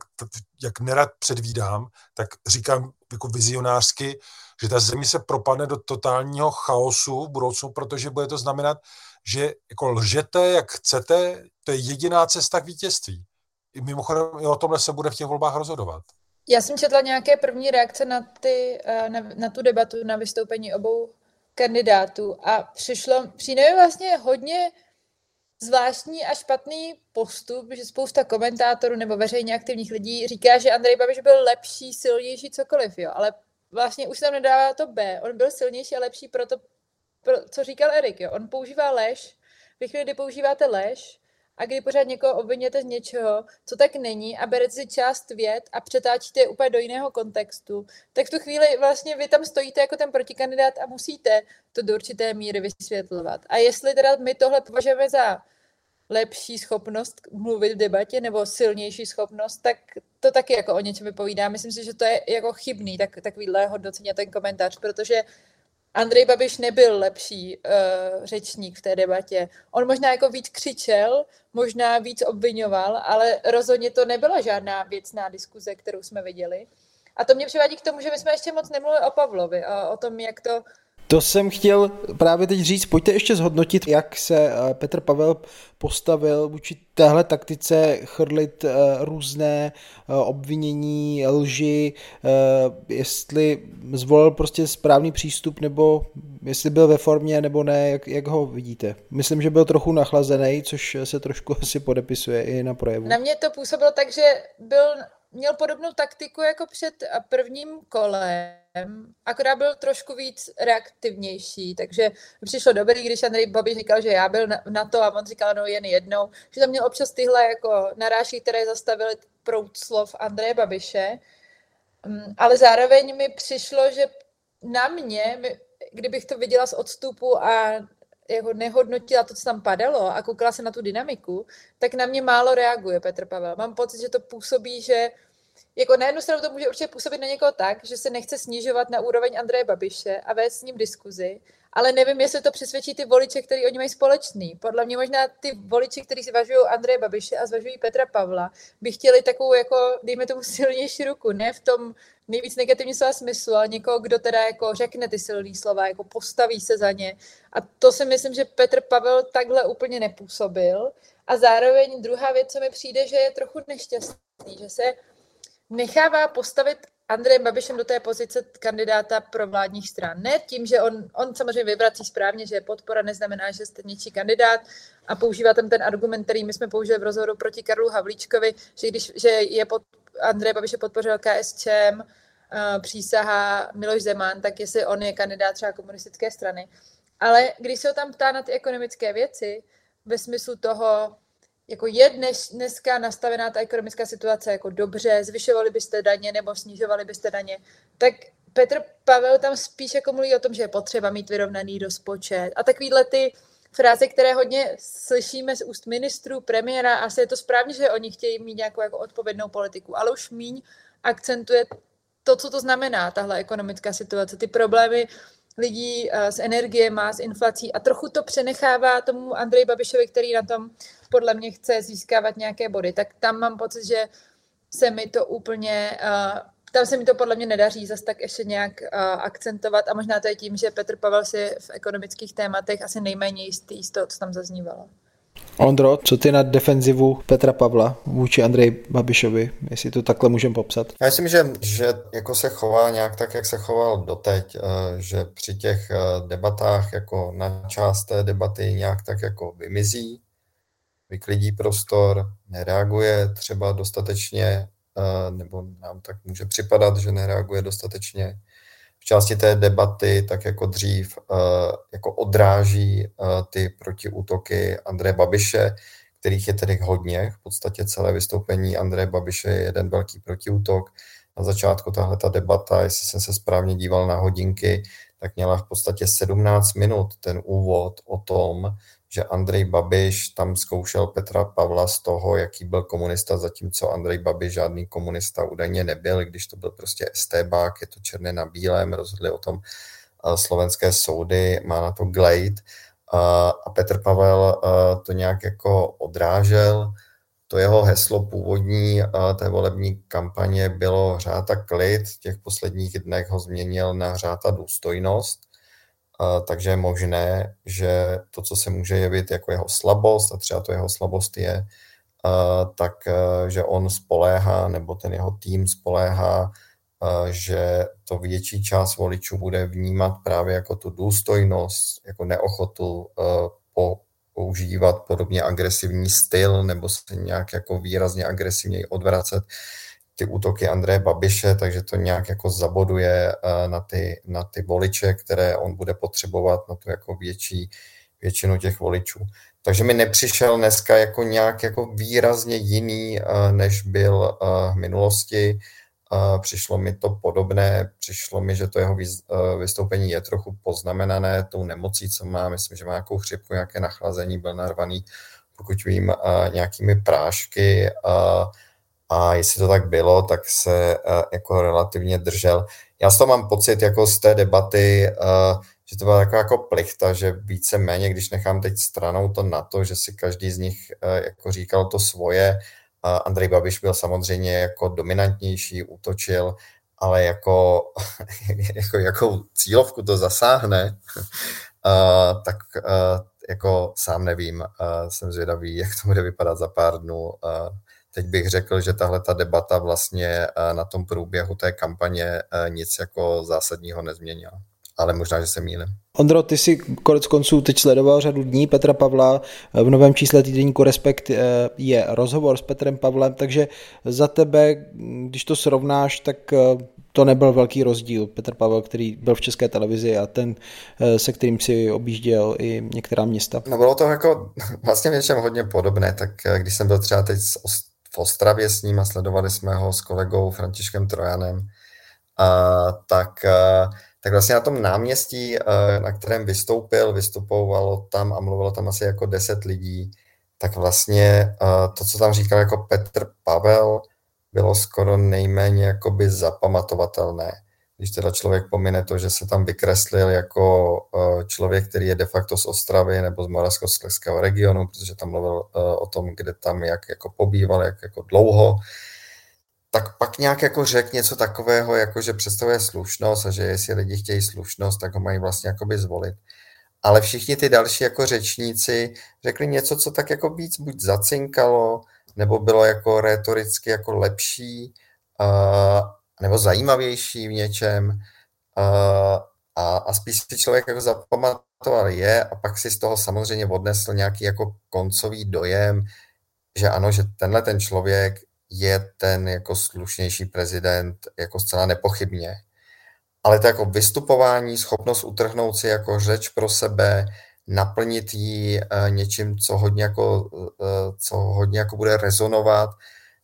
jak nerad předvídám, tak říkám jako vizionářsky, že ta země se propadne do totálního chaosu v budoucnu, protože bude to znamenat, že jako lžete, jak chcete, to je jediná cesta k vítězství. I mimochodem o tomhle se bude v těch volbách rozhodovat. Já jsem četla nějaké první reakce na tu debatu, na vystoupení obou kandidátů a přijde mi vlastně hodně zvláštní a špatný postup, že spousta komentátorů nebo veřejně aktivních lidí říká, že Andrej Babiš byl lepší, silnější, cokoliv, jo, ale vlastně už tam nedává to B. On byl silnější a lepší co říkal Erik, jo. On používá lež, ve chvíli, kdy používáte lež a kdy pořád někoho obviněte z něčeho, co tak není a berete si část vět a přetáčíte je úplně do jiného kontextu, tak v tu chvíli vlastně vy tam stojíte jako ten protikandidát a musíte to do určité míry vysvětlovat. A jestli teda my tohle považujeme za lepší schopnost mluvit v debatě nebo silnější schopnost, tak to taky jako o něčem vypovídá. Myslím si, že to je jako chybný takovýhle hodnocení a ten komentář, protože Andrej Babiš nebyl lepší řečník v té debatě. On možná jako víc křičel, možná víc obviňoval, ale rozhodně to nebyla žádná věcná diskuze, kterou jsme viděli. A to mě přivádí k tomu, že my jsme ještě moc nemluvili o Pavlovi, o tom, jak to... To jsem chtěl právě teď říct. Pojďte ještě zhodnotit, jak se Petr Pavel postavil vůči téhle taktice chrlit různé obvinění, lži, jestli zvolil prostě správný přístup, nebo jestli byl ve formě, nebo ne, jak ho vidíte. Myslím, že byl trochu nachlazený, což se trošku asi podepisuje i na projevu. Na mě to působilo tak, že měl podobnou taktiku jako před prvním kolem, akorát byl trošku víc reaktivnější, takže přišlo dobrý, když Andrej Babiš říkal, že já byl na to a on říkal, no jen jednou, že tam měl občas tyhle jako narážky, které zastavily proud slov Andreje Babiše, ale zároveň mi přišlo, že na mě, kdybych to viděla z odstupu a jako nehodnotila to, co tam padalo a koukala se na tu dynamiku, tak na mě málo reaguje Petr Pavel. Mám pocit, že to působí, že jako na jednu stranu to může určitě působit na někoho tak, že se nechce snižovat na úroveň Andreje Babiše a vést s ním diskuzi, ale nevím, jestli to přesvědčí ty voliče, který oni mají společný. Podle mě možná ty voliči, kteří zvažují Andreje Babiše a zvažují Petra Pavla, by chtěli takovou, jako, dejme tomu, silnější ruku, ne v tom nejvíc negativní slova smyslu, ale někoho, kdo teda jako řekne ty silný slova, jako postaví se za ně. A to si myslím, že Petr Pavel takhle úplně nepůsobil. A zároveň druhá věc, co mi přijde, že je trochu nešťastný, že se nechává postavit Andrejem Babišem do té pozice kandidáta pro vládních stran. Ne tím, že on samozřejmě vyvrací správně, že podpora neznamená, že jste něčí kandidát, a používá tam ten argument, který my jsme použili v rozhodu proti Karlu Havlíčkovi, že je Andreje Babiše podpořil KSČM, přísaha Miloš Zeman, tak jestli on je kandidát třeba komunistické strany. Ale když se ho tam ptá na ty ekonomické věci, ve smyslu toho, jako je dneska nastavená ta ekonomická situace jako dobře, zvyšovali byste daně nebo snižovali byste daně, tak Petr Pavel tam spíš jako mluví o tom, že je potřeba mít vyrovnaný rozpočet a takovýhle ty fráze, které hodně slyšíme z úst ministrů, premiéra, asi je to správně, že oni chtějí mít nějakou jako odpovědnou politiku, ale už míň akcentuje to, co to znamená, tahle ekonomická situace, ty problémy lidí s energiema, s inflací a trochu to přenechává tomu Andreji Babišovi, který na tom podle mě chce získávat nějaké body. Tak tam mám pocit, že se mi to úplně, tam se mi to podle mě nedaří zase tak ještě nějak akcentovat a možná to je tím, že Petr Pavel si v ekonomických tématech asi nejméně jistý z toho, co tam zaznívalo. Ondro, co ty na defenzivu Petra Pavla vůči Andreji Babišovi, jestli to takhle můžeme popsat? Já myslím, že jako se chová nějak tak, jak se choval doteď, že při těch debatách jako na část té debaty nějak tak jako vymizí, vyklidí prostor, nereaguje třeba dostatečně, nebo nám tak může připadat, že nereaguje dostatečně. V části té debaty tak jako dřív jako odráží ty protiútoky Andreje Babiše, kterých je tedy hodně. V podstatě celé vystoupení Andreje Babiše je jeden velký protiútok. Na začátku tahleta debata, jestli jsem se správně díval na hodinky, tak měla v podstatě 17 minut ten úvod o tom, že Andrej Babiš tam zkoušel Petra Pavla z toho, jaký byl komunista, zatímco Andrej Babiš žádný komunista údajně nebyl, když to byl prostě estébák, je to černé na bílém, rozhodli o tom slovenské soudy, má na to glejt a Petr Pavel to nějak jako odrážel. To jeho heslo původní té volební kampaně bylo řád a klid, v těch posledních dnech ho změnil na řád a důstojnost. Takže je možné, že to, co se může jevit jako jeho slabost, a třeba to jeho slabost je, že on spoléhá, nebo ten jeho tým spoléhá, že to větší část voličů bude vnímat právě jako tu důstojnost, jako neochotu používat podobně agresivní styl, nebo se nějak jako výrazně agresivněji odvracet ty útoky Andreje Babiše, takže to nějak jako zaboduje na ty voliče, které on bude potřebovat, na tu jako většinu těch voličů. Takže mi nepřišel dneska jako nějak jako výrazně jiný, než byl v minulosti. Přišlo mi to podobné, přišlo mi, že to jeho vystoupení je trochu poznamenané tou nemocí, co má, myslím, že má nějakou chřipku, nějaké nachlazení, byl narvaný, pokud vím, nějakými prášky a jestli to tak bylo, tak se jako relativně držel. Já z toho mám pocit jako z té debaty, že to byla taková jako plichta, že víceméně, když nechám teď stranou to na to, že si každý z nich jako říkal to svoje, Andrej Babiš byl samozřejmě jako dominantnější, útočil, ale jako cílovku to zasáhne, tak jako sám nevím, jsem zvědavý, jak to bude vypadat za pár dnů. Teď bych řekl, že tahle ta debata vlastně na tom průběhu té kampaně nic jako zásadního nezměnila. Ale možná, že se mýlím. Ondro, ty jsi konec konců teď sledoval řadu dní Petra Pavla. V novém čísle týdeníku Respekt je rozhovor s Petrem Pavlem, takže za tebe, když to srovnáš, tak to nebyl velký rozdíl. Petr Pavel, který byl v České televizi a ten, se kterým si objížděl i některá města. No bylo to jako vlastně něčem hodně podobné, tak když jsem byl třeba teď v Ostravě s ním a sledovali jsme ho s kolegou Františkem Trojanem, tak vlastně na tom náměstí, na kterém vystupovalo tam a mluvilo tam asi jako 10 lidí, tak vlastně to, co tam říkal jako Petr Pavel, bylo skoro nejméně jakoby zapamatovatelné. když teda člověk pomine to, že se tam vykreslil jako člověk, který je de facto z Ostravy nebo z Moravskoslezského regionu, protože tam mluvil o tom, kde tam jak jako pobýval, jak jako dlouho, tak pak nějak jako řekl něco takového, jako že představuje slušnost a že jestli lidi chtějí slušnost, tak ho mají vlastně jakoby zvolit. Ale všichni ty další jako řečníci řekli něco, co tak jako víc buď zacinkalo, nebo bylo jako rétoricky jako lepší, nebo zajímavější v něčem a spíš si člověk jako zapamatoval je a pak si z toho samozřejmě odnesl nějaký jako koncový dojem, že ano, že tenhle ten člověk je ten jako slušnější prezident jako zcela nepochybně. Ale to jako vystupování, schopnost utrhnout si jako řeč pro sebe, naplnit ji něčím, co hodně jako bude rezonovat,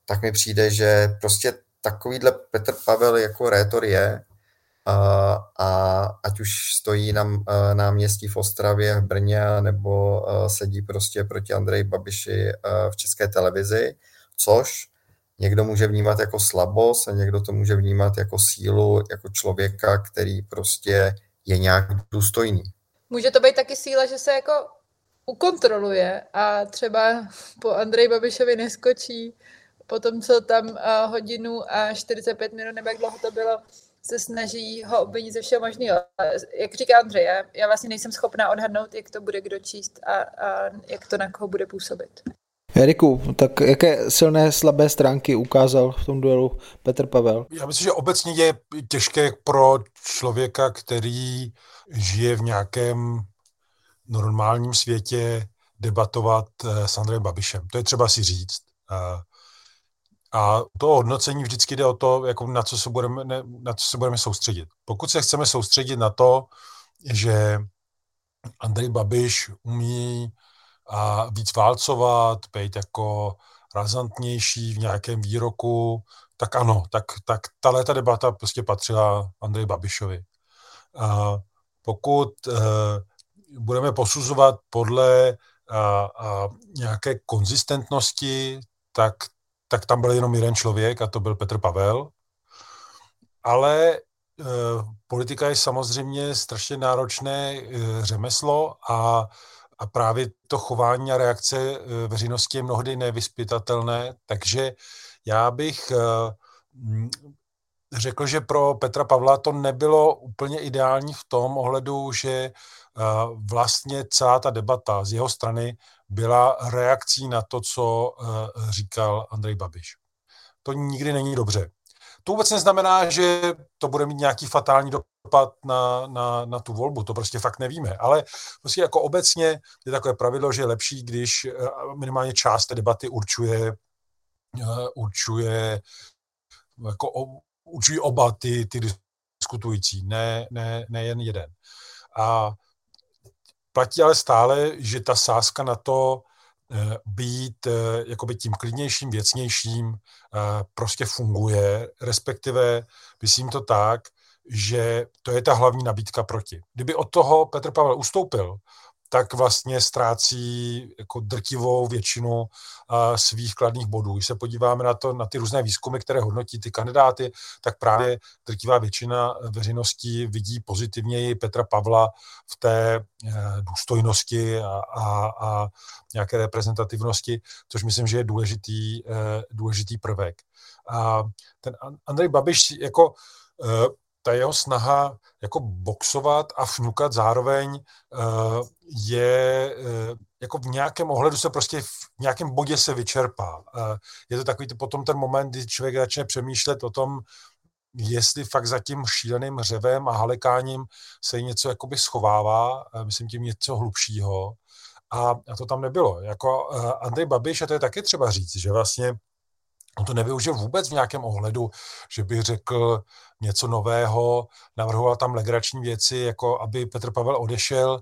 tak mi přijde, že prostě takovýhle Petr Pavel jako rétor je a ať už stojí na náměstí v Ostravě, v Brně nebo sedí prostě proti Andreji Babiši v České televizi, což někdo může vnímat jako slabost a někdo to může vnímat jako sílu, jako člověka, který prostě je nějak důstojný. Může to být taky síla, že se jako ukontroluje a třeba po Andreji Babišovi neskočí, potom co tam hodinu a 45 minut, nebo jak dlouho to bylo, se snaží ho obvinit ze všeho možného. Jak říká Andrej, já vlastně nejsem schopná odhadnout, jak to bude kdo číst a jak to na koho bude působit. Eriku, tak jaké silné, slabé stránky ukázal v tom duelu Petr Pavel? Já myslím, že obecně je těžké pro člověka, který žije v nějakém normálním světě, debatovat s Andrejem Babišem. To je třeba si říct. A to hodnocení vždycky jde o to, jako na co se budeme soustředit. Pokud se chceme soustředit na to, že Andrej Babiš umí víc válcovat, být jako razantnější v nějakém výroku, tak ano, tak tahle ta debata prostě patřila Andreji Babišovi. A pokud budeme posuzovat podle nějaké konzistentnosti, tak tam byl jenom jeden člověk a to byl Petr Pavel. Ale politika je samozřejmě strašně náročné řemeslo a právě to chování a reakce veřejnosti je mnohdy nevyzpytatelné, takže já bych řekl, že pro Petra Pavla to nebylo úplně ideální v tom ohledu, že vlastně celá ta debata z jeho strany byla reakcí na to, co říkal Andrej Babiš. To nikdy není dobře. To vůbec neznamená, že to bude mít nějaký fatální dopad na tu volbu, to prostě fakt nevíme, ale prostě jako obecně je takové pravidlo, že je lepší, když minimálně část té debaty určují oba ty diskutující, ne jen jeden. A platí ale stále, že ta sázka na to být jakoby tím klidnějším, věcnějším prostě funguje, respektive myslím to tak, že to je ta hlavní nabídka proti. Kdyby od toho Petr Pavel ustoupil, tak vlastně ztrácí jako drtivou většinu svých kladných bodů. Když se podíváme na ty různé výzkumy, které hodnotí ty kandidáty, tak právě drtivá většina veřejnosti vidí pozitivněji Petra Pavla v té důstojnosti a nějaké reprezentativnosti, což myslím, že je důležitý prvek. A ten Andrej Babiš jako ta jeho snaha jako boxovat a fňukat zároveň je jako v nějakém ohledu se prostě v nějakém bodě se vyčerpá. Je to takový potom ten moment, kdy člověk začne přemýšlet o tom, jestli fakt za tím šíleným řevem a halekáním se něco jakoby schovává, myslím tím něco hlubšího. A to tam nebylo. Jako Andrej Babiš, a to je taky třeba říct, že vlastně on to nevyužil vůbec v nějakém ohledu, že bych řekl něco nového, navrhoval tam legrační věci, jako aby Petr Pavel odešel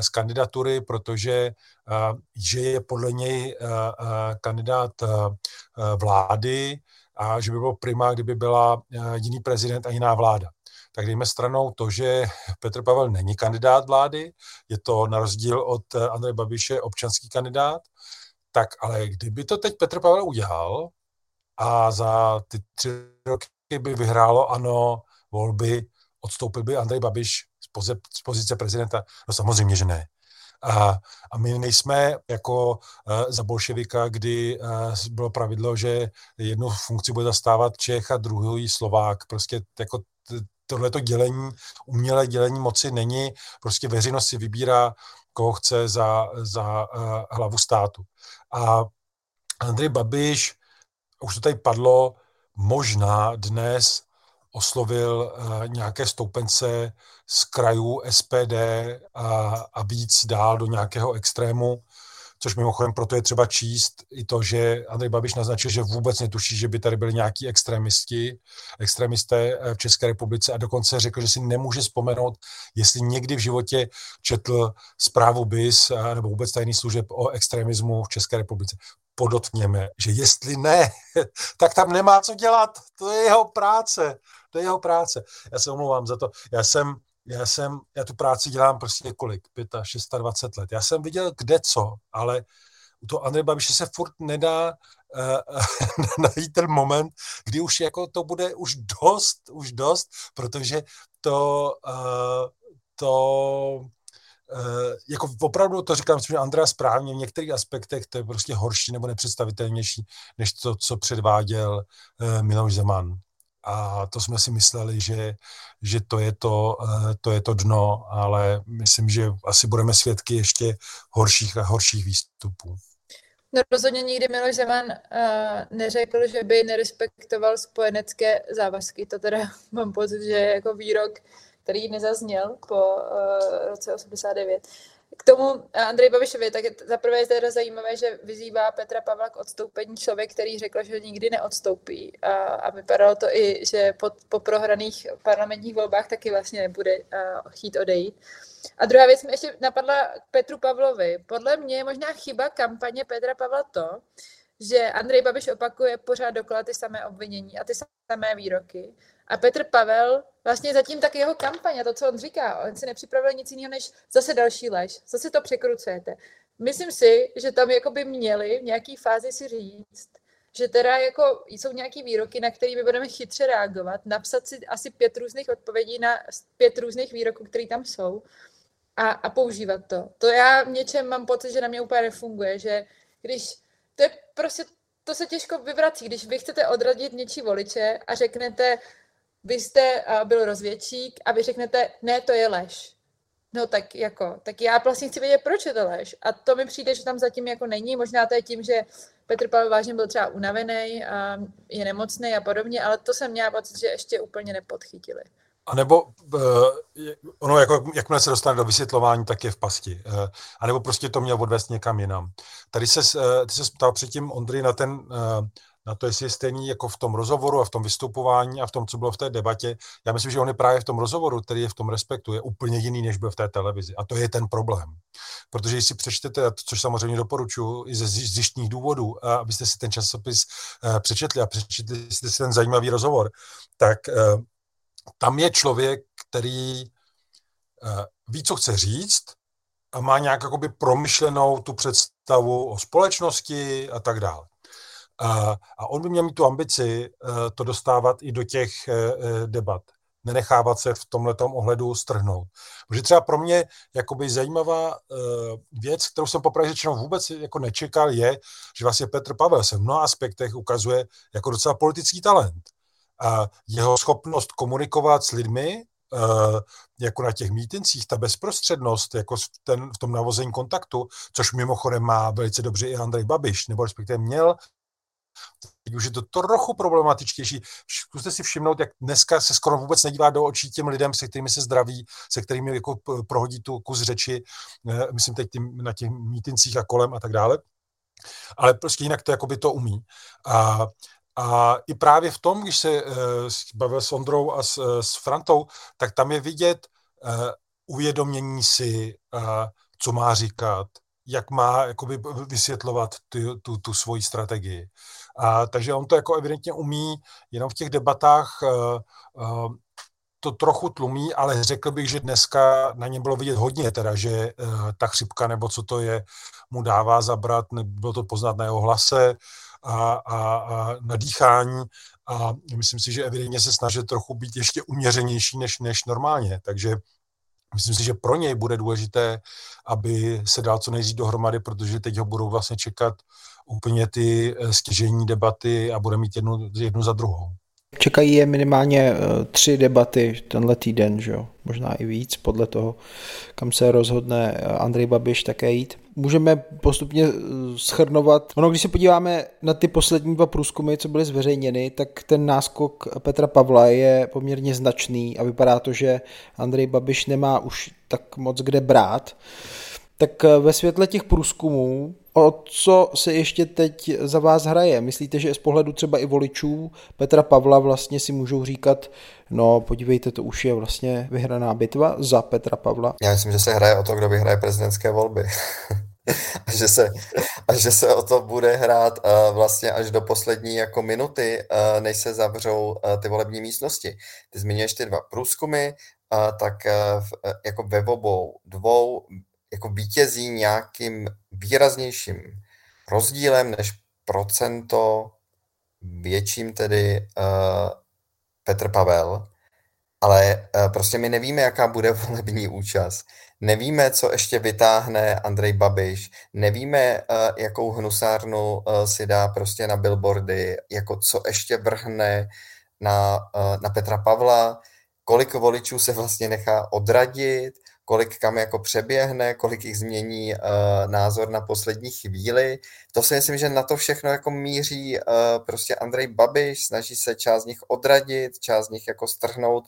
z kandidatury, protože že je podle něj kandidát vlády a že by bylo prima, kdyby byla jiný prezident a jiná vláda. Tak dejme stranou to, že Petr Pavel není kandidát vlády, je to na rozdíl od Andreje Babiše občanský kandidát, tak ale kdyby to teď Petr Pavel udělal, a za ty 3 roky by vyhrálo ANO, volby, odstoupil by Andrej Babiš z pozice prezidenta? No samozřejmě, že ne. A my nejsme jako za bolševika, kdy bylo pravidlo, že jednu funkci bude zastávat Čech a druhý Slovák. Prostě jako tohleto dělení, umělé dělení moci není. Prostě veřejnost si vybírá, koho chce za hlavu státu. A Andrej Babiš, už to tady padlo, možná dnes oslovil nějaké stoupence z krajů SPD a víc dál do nějakého extrému, což mimochodem proto je třeba číst i to, že Andrej Babiš naznačil, že vůbec netuší, že by tady byli nějaký extremisté v České republice, a dokonce řekl, že si nemůže vzpomenout, jestli někdy v životě četl zprávu BIS nebo vůbec tajných služeb o extremismu v České republice. Podotkněme, že jestli ne, tak tam nemá co dělat, to je jeho práce. To je jeho práce. Já se omlouvám za to. Já tu práci dělám prostě kolik? 26 let. Já jsem viděl kde co, ale u toho Andreje Babiše se furt nedá najít ten moment, kdy už jako to bude už dost, protože to jako opravdu to říkám, že Andrea správně v některých aspektech to je prostě horší nebo nepředstavitelnější, než to, co předváděl Miloš Zeman. A to jsme si mysleli, že to je to dno, ale myslím, že asi budeme svědky ještě horších a horších výstupů. No rozhodně nikdy Miloš Zeman neřekl, že by nerespektoval spojenecké závazky. To teda mám pocit, že je jako výrok, který nezazněl po roce 89. K tomu Andrej Babišovi, tak zaprvé je teda zajímavé, že vyzývá Petra Pavla k odstoupení člověk, který řekl, že nikdy neodstoupí. A vypadalo to i, že po prohraných parlamentních volbách taky vlastně nebude chtít odejít. A druhá věc mi ještě napadla Petru Pavlovi. Podle mě je možná chyba kampaně Petra Pavla to, že Andrej Babiš opakuje pořád dokola ty samé obvinění a ty samé výroky. A Petr Pavel, vlastně zatím tak jeho kampaň a to, co on říká, on si nepřipravil nic jiného, než zase další lež, zase to překrucujete. Myslím si, že tam jako by měli v nějaký fázi si říct, že teda jako jsou nějaký výroky, na které my budeme chytře reagovat, napsat si asi 5 různých odpovědí na 5 různých výroků, které tam jsou a používat to. To já v něčem mám pocit, že na mě úplně nefunguje, že když to je prostě, to se těžko vyvrací, když vy chcete odradit něčí voliče a řeknete, vy jste byl rozvědčík a vy řeknete, ne, to je lež. No tak jako, tak já vlastně chci vědět, proč je to lež. A to mi přijde, že tam zatím jako není. Možná to je tím, že Petr Pavel vážně byl třeba unavený a je nemocný a podobně, ale to jsem měla pocit, že ještě úplně nepodchytili. A nebo ono, jako, jakmile se dostane do vysvětlování, tak je v pasti. A nebo prostě to měl odvést někam jinam. Tady ty se ptal předtím, Ondry, na ten... Na to, jestli je stejný jako v tom rozhovoru a v tom vystupování a v tom, co bylo v té debatě. Já myslím, že on je právě v tom rozhovoru, který je v tom Respektu, je úplně jiný, než byl v té televizi. A to je ten problém. Protože jestli přečtete, což samozřejmě doporučuji i ze zjištních důvodů, abyste si ten časopis přečetli a přečetli si ten zajímavý rozhovor, tak tam je člověk, který ví, co chce říct, a má nějak jakoby promyšlenou tu představu o společnosti a tak dále. A on by měl mít tu ambici to dostávat i do těch debat. Nenechávat se v tomhletom ohledu strhnout. Protože třeba pro mě jakoby zajímavá věc, kterou jsem popravdě řečeno vůbec jako nečekal, je, že vlastně Petr Pavel se v mnoha aspektech ukazuje jako docela politický talent. A jeho schopnost komunikovat s lidmi, jako na těch mítincích, ta bezprostřednost, jako v tom navození kontaktu, což mimochodem má velice dobře i Andrej Babiš, nebo respektive měl. Teď už je to trochu problematičtější. Zkuste si všimnout, jak dneska se skoro vůbec nedívá do očí těm lidem, se kterými se zdraví, se kterými jako prohodí tu kus řeči, myslím teď na těch mítincích a kolem a tak dále. Ale prostě jinak to jakoby to umí. A i právě v tom, když se bavil s Ondrou a s Frantou, tak tam je vidět uvědomění si, co má říkat, jak má jakoby vysvětlovat tu svoji strategii. A takže on to jako evidentně umí, jenom v těch debatách to trochu tlumí, ale řekl bych, že dneska na něm bylo vidět hodně, teda, že ta chřipka nebo co to je, mu dává zabrat, bylo to poznat na jeho hlase a na dýchání a myslím si, že evidentně se snaží trochu být ještě uměřenější než normálně, takže myslím si, že pro něj bude důležité, aby se dal co nejdřív dohromady, protože teď ho budou vlastně čekat úplně ty stěžejní debaty a bude mít jednu za druhou. Čekají je minimálně 3 debaty tenhle týden, že jo? Možná i víc, podle toho, kam se rozhodne Andrej Babiš také jít. Můžeme postupně shrnovat. Ono, když se podíváme na ty poslední 2 průzkumy, co byly zveřejněny, tak ten náskok Petra Pavla je poměrně značný a vypadá to, že Andrej Babiš nemá už tak moc kde brát. Tak ve světle těch průzkumů, o co se ještě teď za vás hraje? Myslíte, že z pohledu třeba i voličů Petra Pavla vlastně si můžou říkat, no podívejte, to už je vlastně vyhraná bitva za Petra Pavla? Já myslím, že se hraje o to, kdo vyhraje prezidentské volby. a že se o to bude hrát vlastně až do poslední jako minuty, než se zavřou ty volební místnosti. Ty zmiňuješ ty 2 průzkumy, tak jako ve obou 2 jako vítězí nějakým výraznějším rozdílem než procento větším tedy Petr Pavel, ale prostě my nevíme, jaká bude volební účast. Nevíme, co ještě vytáhne Andrej Babiš, nevíme, jakou hnusárnu si dá prostě na billboardy, jako co ještě vrhne na Petra Pavla, kolik voličů se vlastně nechá odradit, kolik kam jako přeběhne, kolik jich změní názor na poslední chvíli. To si myslím, že na to všechno jako míří prostě Andrej Babiš, snaží se část z nich odradit, část z nich jako strhnout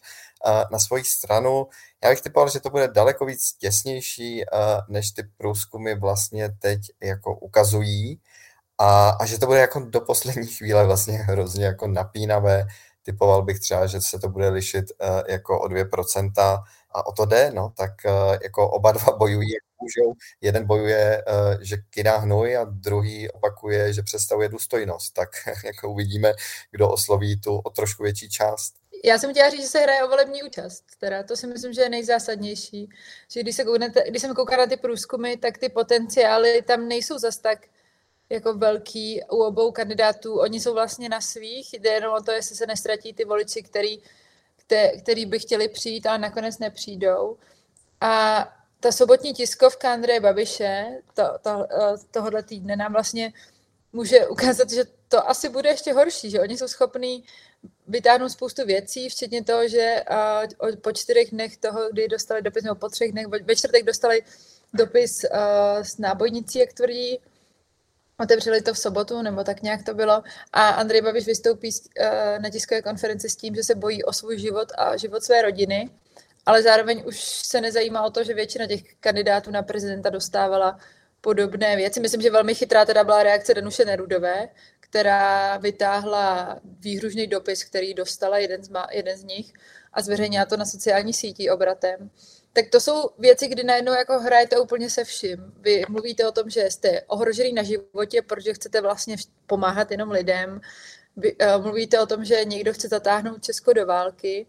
na svoji stranu. Já bych typoval, že to bude daleko víc těsnější, než ty průzkumy vlastně teď jako ukazují a že to bude jako do poslední chvíle vlastně hrozně jako napínavé. Typoval bych třeba, že se to bude lišit jako o 2%, a o to jde, no, tak jako oba 2 bojují, jak můžou. Jeden bojuje, že kydá hnoj a druhý opakuje, že představuje důstojnost. Tak jako uvidíme, kdo osloví tu o trošku větší část. Já jsem chtěla říct, že se hraje o volební účast. Teda to si myslím, že je nejzásadnější. Že když jsem koukala na ty průzkumy, tak ty potenciály tam nejsou zas tak jako velký u obou kandidátů. Oni jsou vlastně na svých, jde jenom o to, jestli se nestratí ty voliči, který by chtěli přijít, ale nakonec nepřijdou. A ta sobotní tiskovka Andreje Babiše tohohle týdne nám vlastně může ukázat, že to asi bude ještě horší, že oni jsou schopní vytáhnout spoustu věcí, včetně toho, že po 4 dnech toho, kdy dostali dopis, nebo po 3 dnech, ve čtvrtek dostali dopis s nábojnicí, jak tvrdí, otevřeli to v sobotu, nebo tak nějak to bylo, a Andrej Babiš vystoupí na tiskové konferenci s tím, že se bojí o svůj život a život své rodiny, ale zároveň už se nezajímá o to, že většina těch kandidátů na prezidenta dostávala podobné věci. Myslím, že velmi chytrá teda byla reakce Danuše Nerudové, která vytáhla výhružný dopis, který dostala jeden z nich a zveřejnila to na sociální síti obratem. Tak to jsou věci, kdy najednou jako hrajete úplně se vším. Vy mluvíte o tom, že jste ohrožený na životě, protože chcete vlastně pomáhat jenom lidem. Vy mluvíte o tom, že někdo chce zatáhnout Česko do války,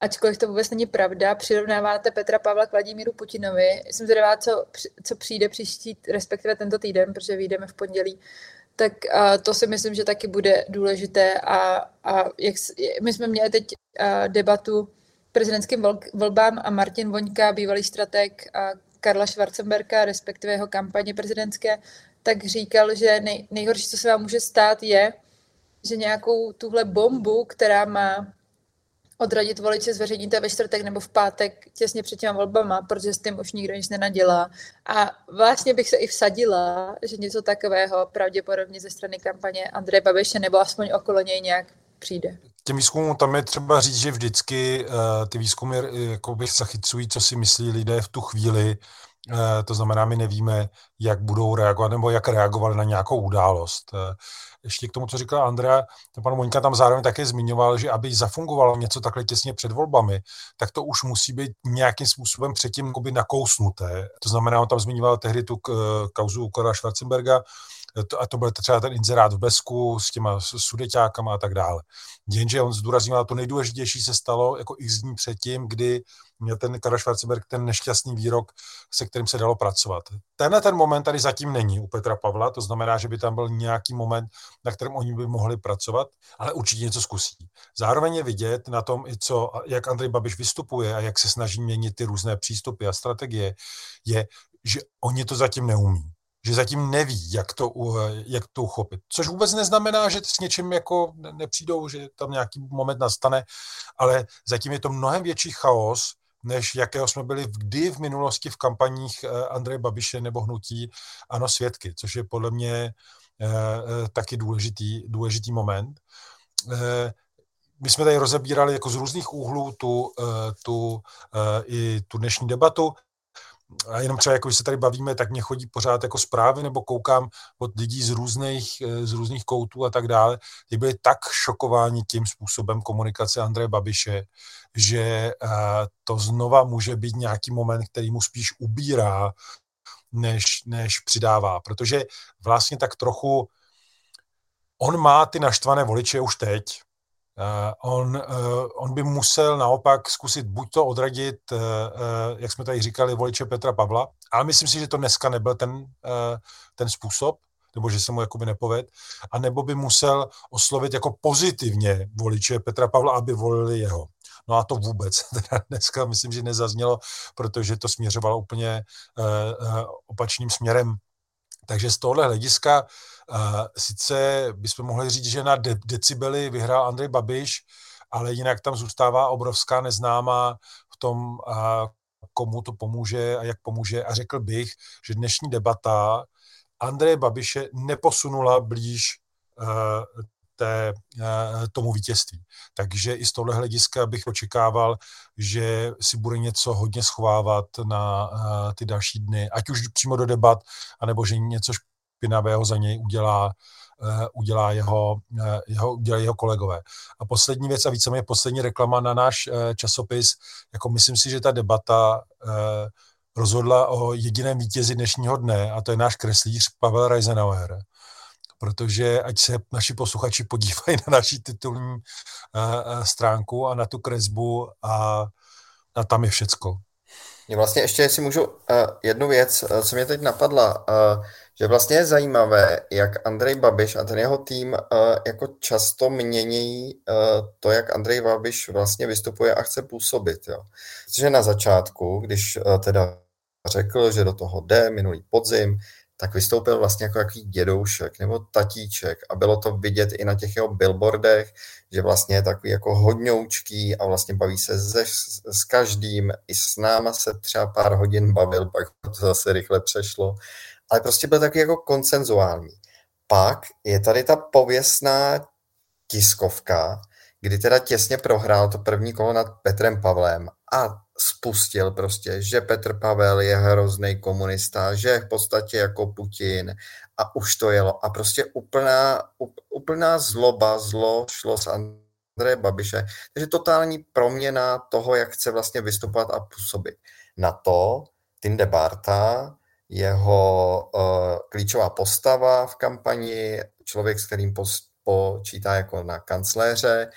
ačkoliv to vůbec není pravda. Přirovnáváte Petra Pavla k Vladimíru Putinovi. Jsem zvědavá, co přijde příští, respektive tento týden, protože vyjdeme v pondělí. Tak to si myslím, že taky bude důležité. A my jsme měli teď debatu prezidentským volbám a Martin Voňka, bývalý strateg Karla Schwarzenberga, respektive jeho kampaně prezidentské, tak říkal, že nejhorší, co se vám může stát, je, že nějakou tuhle bombu, která má odradit voliče, zveřejníte ve čtvrtek nebo v pátek těsně před těma volbama, protože s tím už nikdo nic nenadělá. A vlastně bych se i vsadila, že něco takového pravděpodobně ze strany kampaně Andreje Babiše nebo aspoň okolo něj nějak přijde. Těm výzkumům tam je třeba říct, že vždycky ty výzkumy jakoby zachycují, co si myslí lidé v tu chvíli. To znamená, my nevíme, jak budou reagovat nebo jak reagovali na nějakou událost. Ještě k tomu, co říkala Andrea, pan Moňka tam zároveň také zmiňoval, že aby zafungovalo něco takhle těsně před volbami, tak to už musí být nějakým způsobem předtím nakousnuté. To znamená, on tam zmiňoval tehdy tu kauzu Karla Schwarzenberga, a to byl třeba ten inzerát v Besku s těma sudeťákama a tak dále. Jenže on zdůrazňoval, to nejdůležitější se stalo jako x dní předtím, kdy měl ten Karel Schwarzenberg ten nešťastný výrok, se kterým se dalo pracovat. Ten moment tady zatím není u Petra Pavla, to znamená, že by tam byl nějaký moment, na kterém oni by mohli pracovat, ale určitě něco zkusí. Zároveň je vidět na tom, jak Andrej Babiš vystupuje a jak se snaží měnit ty různé přístupy a strategie, je, že oni to zatím neumí. Že zatím neví, jak to uchopit. Což vůbec neznamená, že s něčím jako nepřijdou, že tam nějaký moment nastane, ale zatím je to mnohem větší chaos, než jakého jsme byli kdy v minulosti v kampaních Andreje Babiše nebo hnutí ANO svědky, což je podle mě taky důležitý moment. My jsme tady rozebírali jako z různých úhlů tu dnešní debatu. A jenom třeba, jako když se tady bavíme, tak mě chodí pořád jako zprávy nebo koukám od lidí z různých koutů a tak dále. Ty byli tak šokováni tím způsobem komunikace Andreje Babiše, že to znova může být nějaký moment, který mu spíš ubírá, než přidává. Protože vlastně tak trochu on má ty naštvané voliče už teď. On by musel naopak zkusit buď to odradit, jak jsme tady říkali, voliče Petra Pavla, ale myslím si, že to dneska nebyl ten způsob, nebo že se mu jakoby nepovedl, anebo by musel oslovit jako pozitivně voliče Petra Pavla, aby volili jeho. No a to vůbec teda dneska myslím, že nezaznělo, protože to směřovalo úplně opačným směrem. Takže z tohohle hlediska sice bychom mohli říct, že na decibely vyhrál Andrej Babiš, ale jinak tam zůstává obrovská neznámá v tom, komu to pomůže a jak pomůže. A řekl bych, že dnešní debata Andreje Babiše neposunula blíž tomu vítězství. Takže i z tohohle hlediska bych očekával, že si bude něco hodně schovávat na ty další dny, ať už přímo do debat, anebo že něco špinavého za něj udělají jeho kolegové. A poslední věc a víceméně poslední reklama na náš časopis, jako myslím si, že ta debata rozhodla o jediném vítězi dnešního dne a to je náš kreslíř Pavel Reisenauer. Protože ať se naši posluchači podívají na naši titulní stránku a na tu kresbu a tam je všecko. Mě vlastně ještě, jestli můžu, jednu věc, co mě teď napadla, že vlastně je zajímavé, jak Andrej Babiš a ten jeho tým jako často mění to, jak Andrej Babiš vlastně vystupuje a chce působit. Jo. Protože na začátku, když teda řekl, že do toho jde minulý podzim, tak vystoupil vlastně jako jaký dědoušek nebo tatíček a bylo to vidět i na těch jeho billboardech, že vlastně je takový jako hodňoučký a vlastně baví se s každým, i s náma se třeba pár hodin bavil, pak to zase rychle přešlo, ale prostě byl taky jako konsenzuální. Pak je tady ta pověstná tiskovka, kdy teda těsně prohrál to první kolo nad Petrem Pavlem a spustil prostě, že Petr Pavel je hrozný komunista, že je v podstatě jako Putin a už to jelo. A prostě úplná zloba, zlo šlo z Andreje Babiše. Takže totální proměna toho, jak chce vlastně vystupovat a působit. Na to Tinde Barta, jeho klíčová postava v kampani, člověk, s kterým počítá jako na kancléře,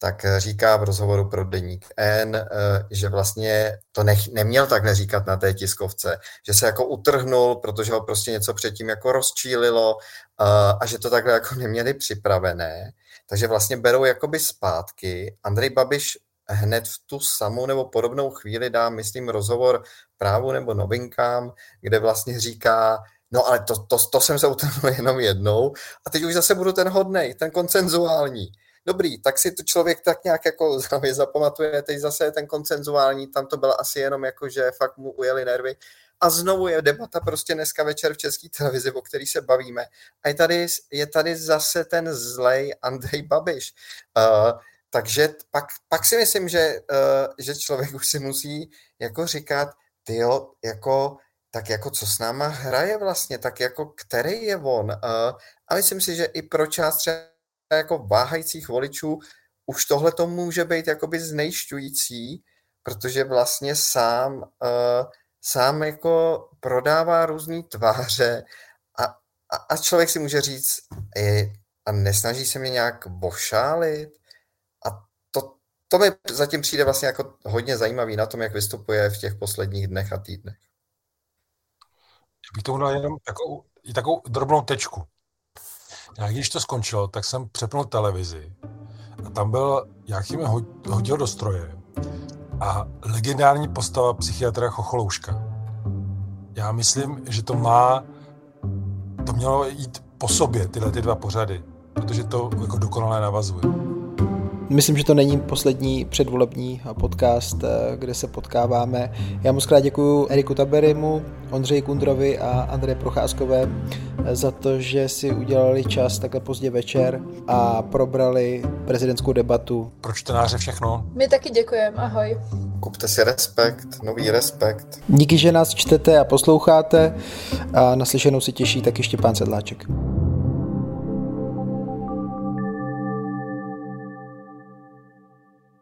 tak říká v rozhovoru pro Deník N, že vlastně to neměl tak neříkat na té tiskovce, že se jako utrhnul, protože ho prostě něco předtím jako rozčílilo a že to takhle jako neměli připravené. Takže vlastně berou jakoby zpátky. Andrej Babiš hned v tu samou nebo podobnou chvíli dá, myslím, rozhovor Právu nebo Novinkám, kde vlastně říká, no ale to jsem se utrhnul jenom jednou a teď už zase budu ten hodnej, ten konsenzuální. Dobrý, tak si to člověk tak nějak jako zapamatuje, teď zase je ten konsenzuální, tam to bylo asi jenom jako, že fakt mu ujeli nervy. A znovu je debata prostě dneska večer v České televizi, o který se bavíme. A je tady zase ten zlej Andrej Babiš. Takže pak si myslím, že člověk už si musí jako říkat, tyjo, jako... tak jako co s náma hraje vlastně, tak jako který je on. A myslím si, že i pro část třeba jako váhajících voličů už tohle to může být jakoby znejšťující, protože vlastně sám jako prodává různý tváře a A člověk si může říct, a nesnaží se mě nějak bošálit. A to mi zatím přijde vlastně jako hodně zajímavý na tom, jak vystupuje v těch posledních dnech a týdnech. Já bych tomu dal jenom takovou drobnou tečku. Já když to skončilo, tak jsem přepnul televizi a tam byl, jak jim hodil do stroje a legendární postava psychiatra Chocholouška. Já myslím, že to mělo jít po sobě, tyhle ty dva pořady, protože to jako dokonale navazuje. Myslím, že to není poslední předvolební podcast, kde se potkáváme. Já moc krát děkuju Eriku Taberimu, Ondřeji Kundrovi a Andreji Procházkové za to, že si udělali čas takhle pozdě večer a probrali prezidentskou debatu. Pro čtenáře všechno. My taky děkujeme, ahoj. Kupte si Respekt, nový Respekt. Díky, že nás čtete a posloucháte a naslyšenou si těší taky Štěpán Sedláček.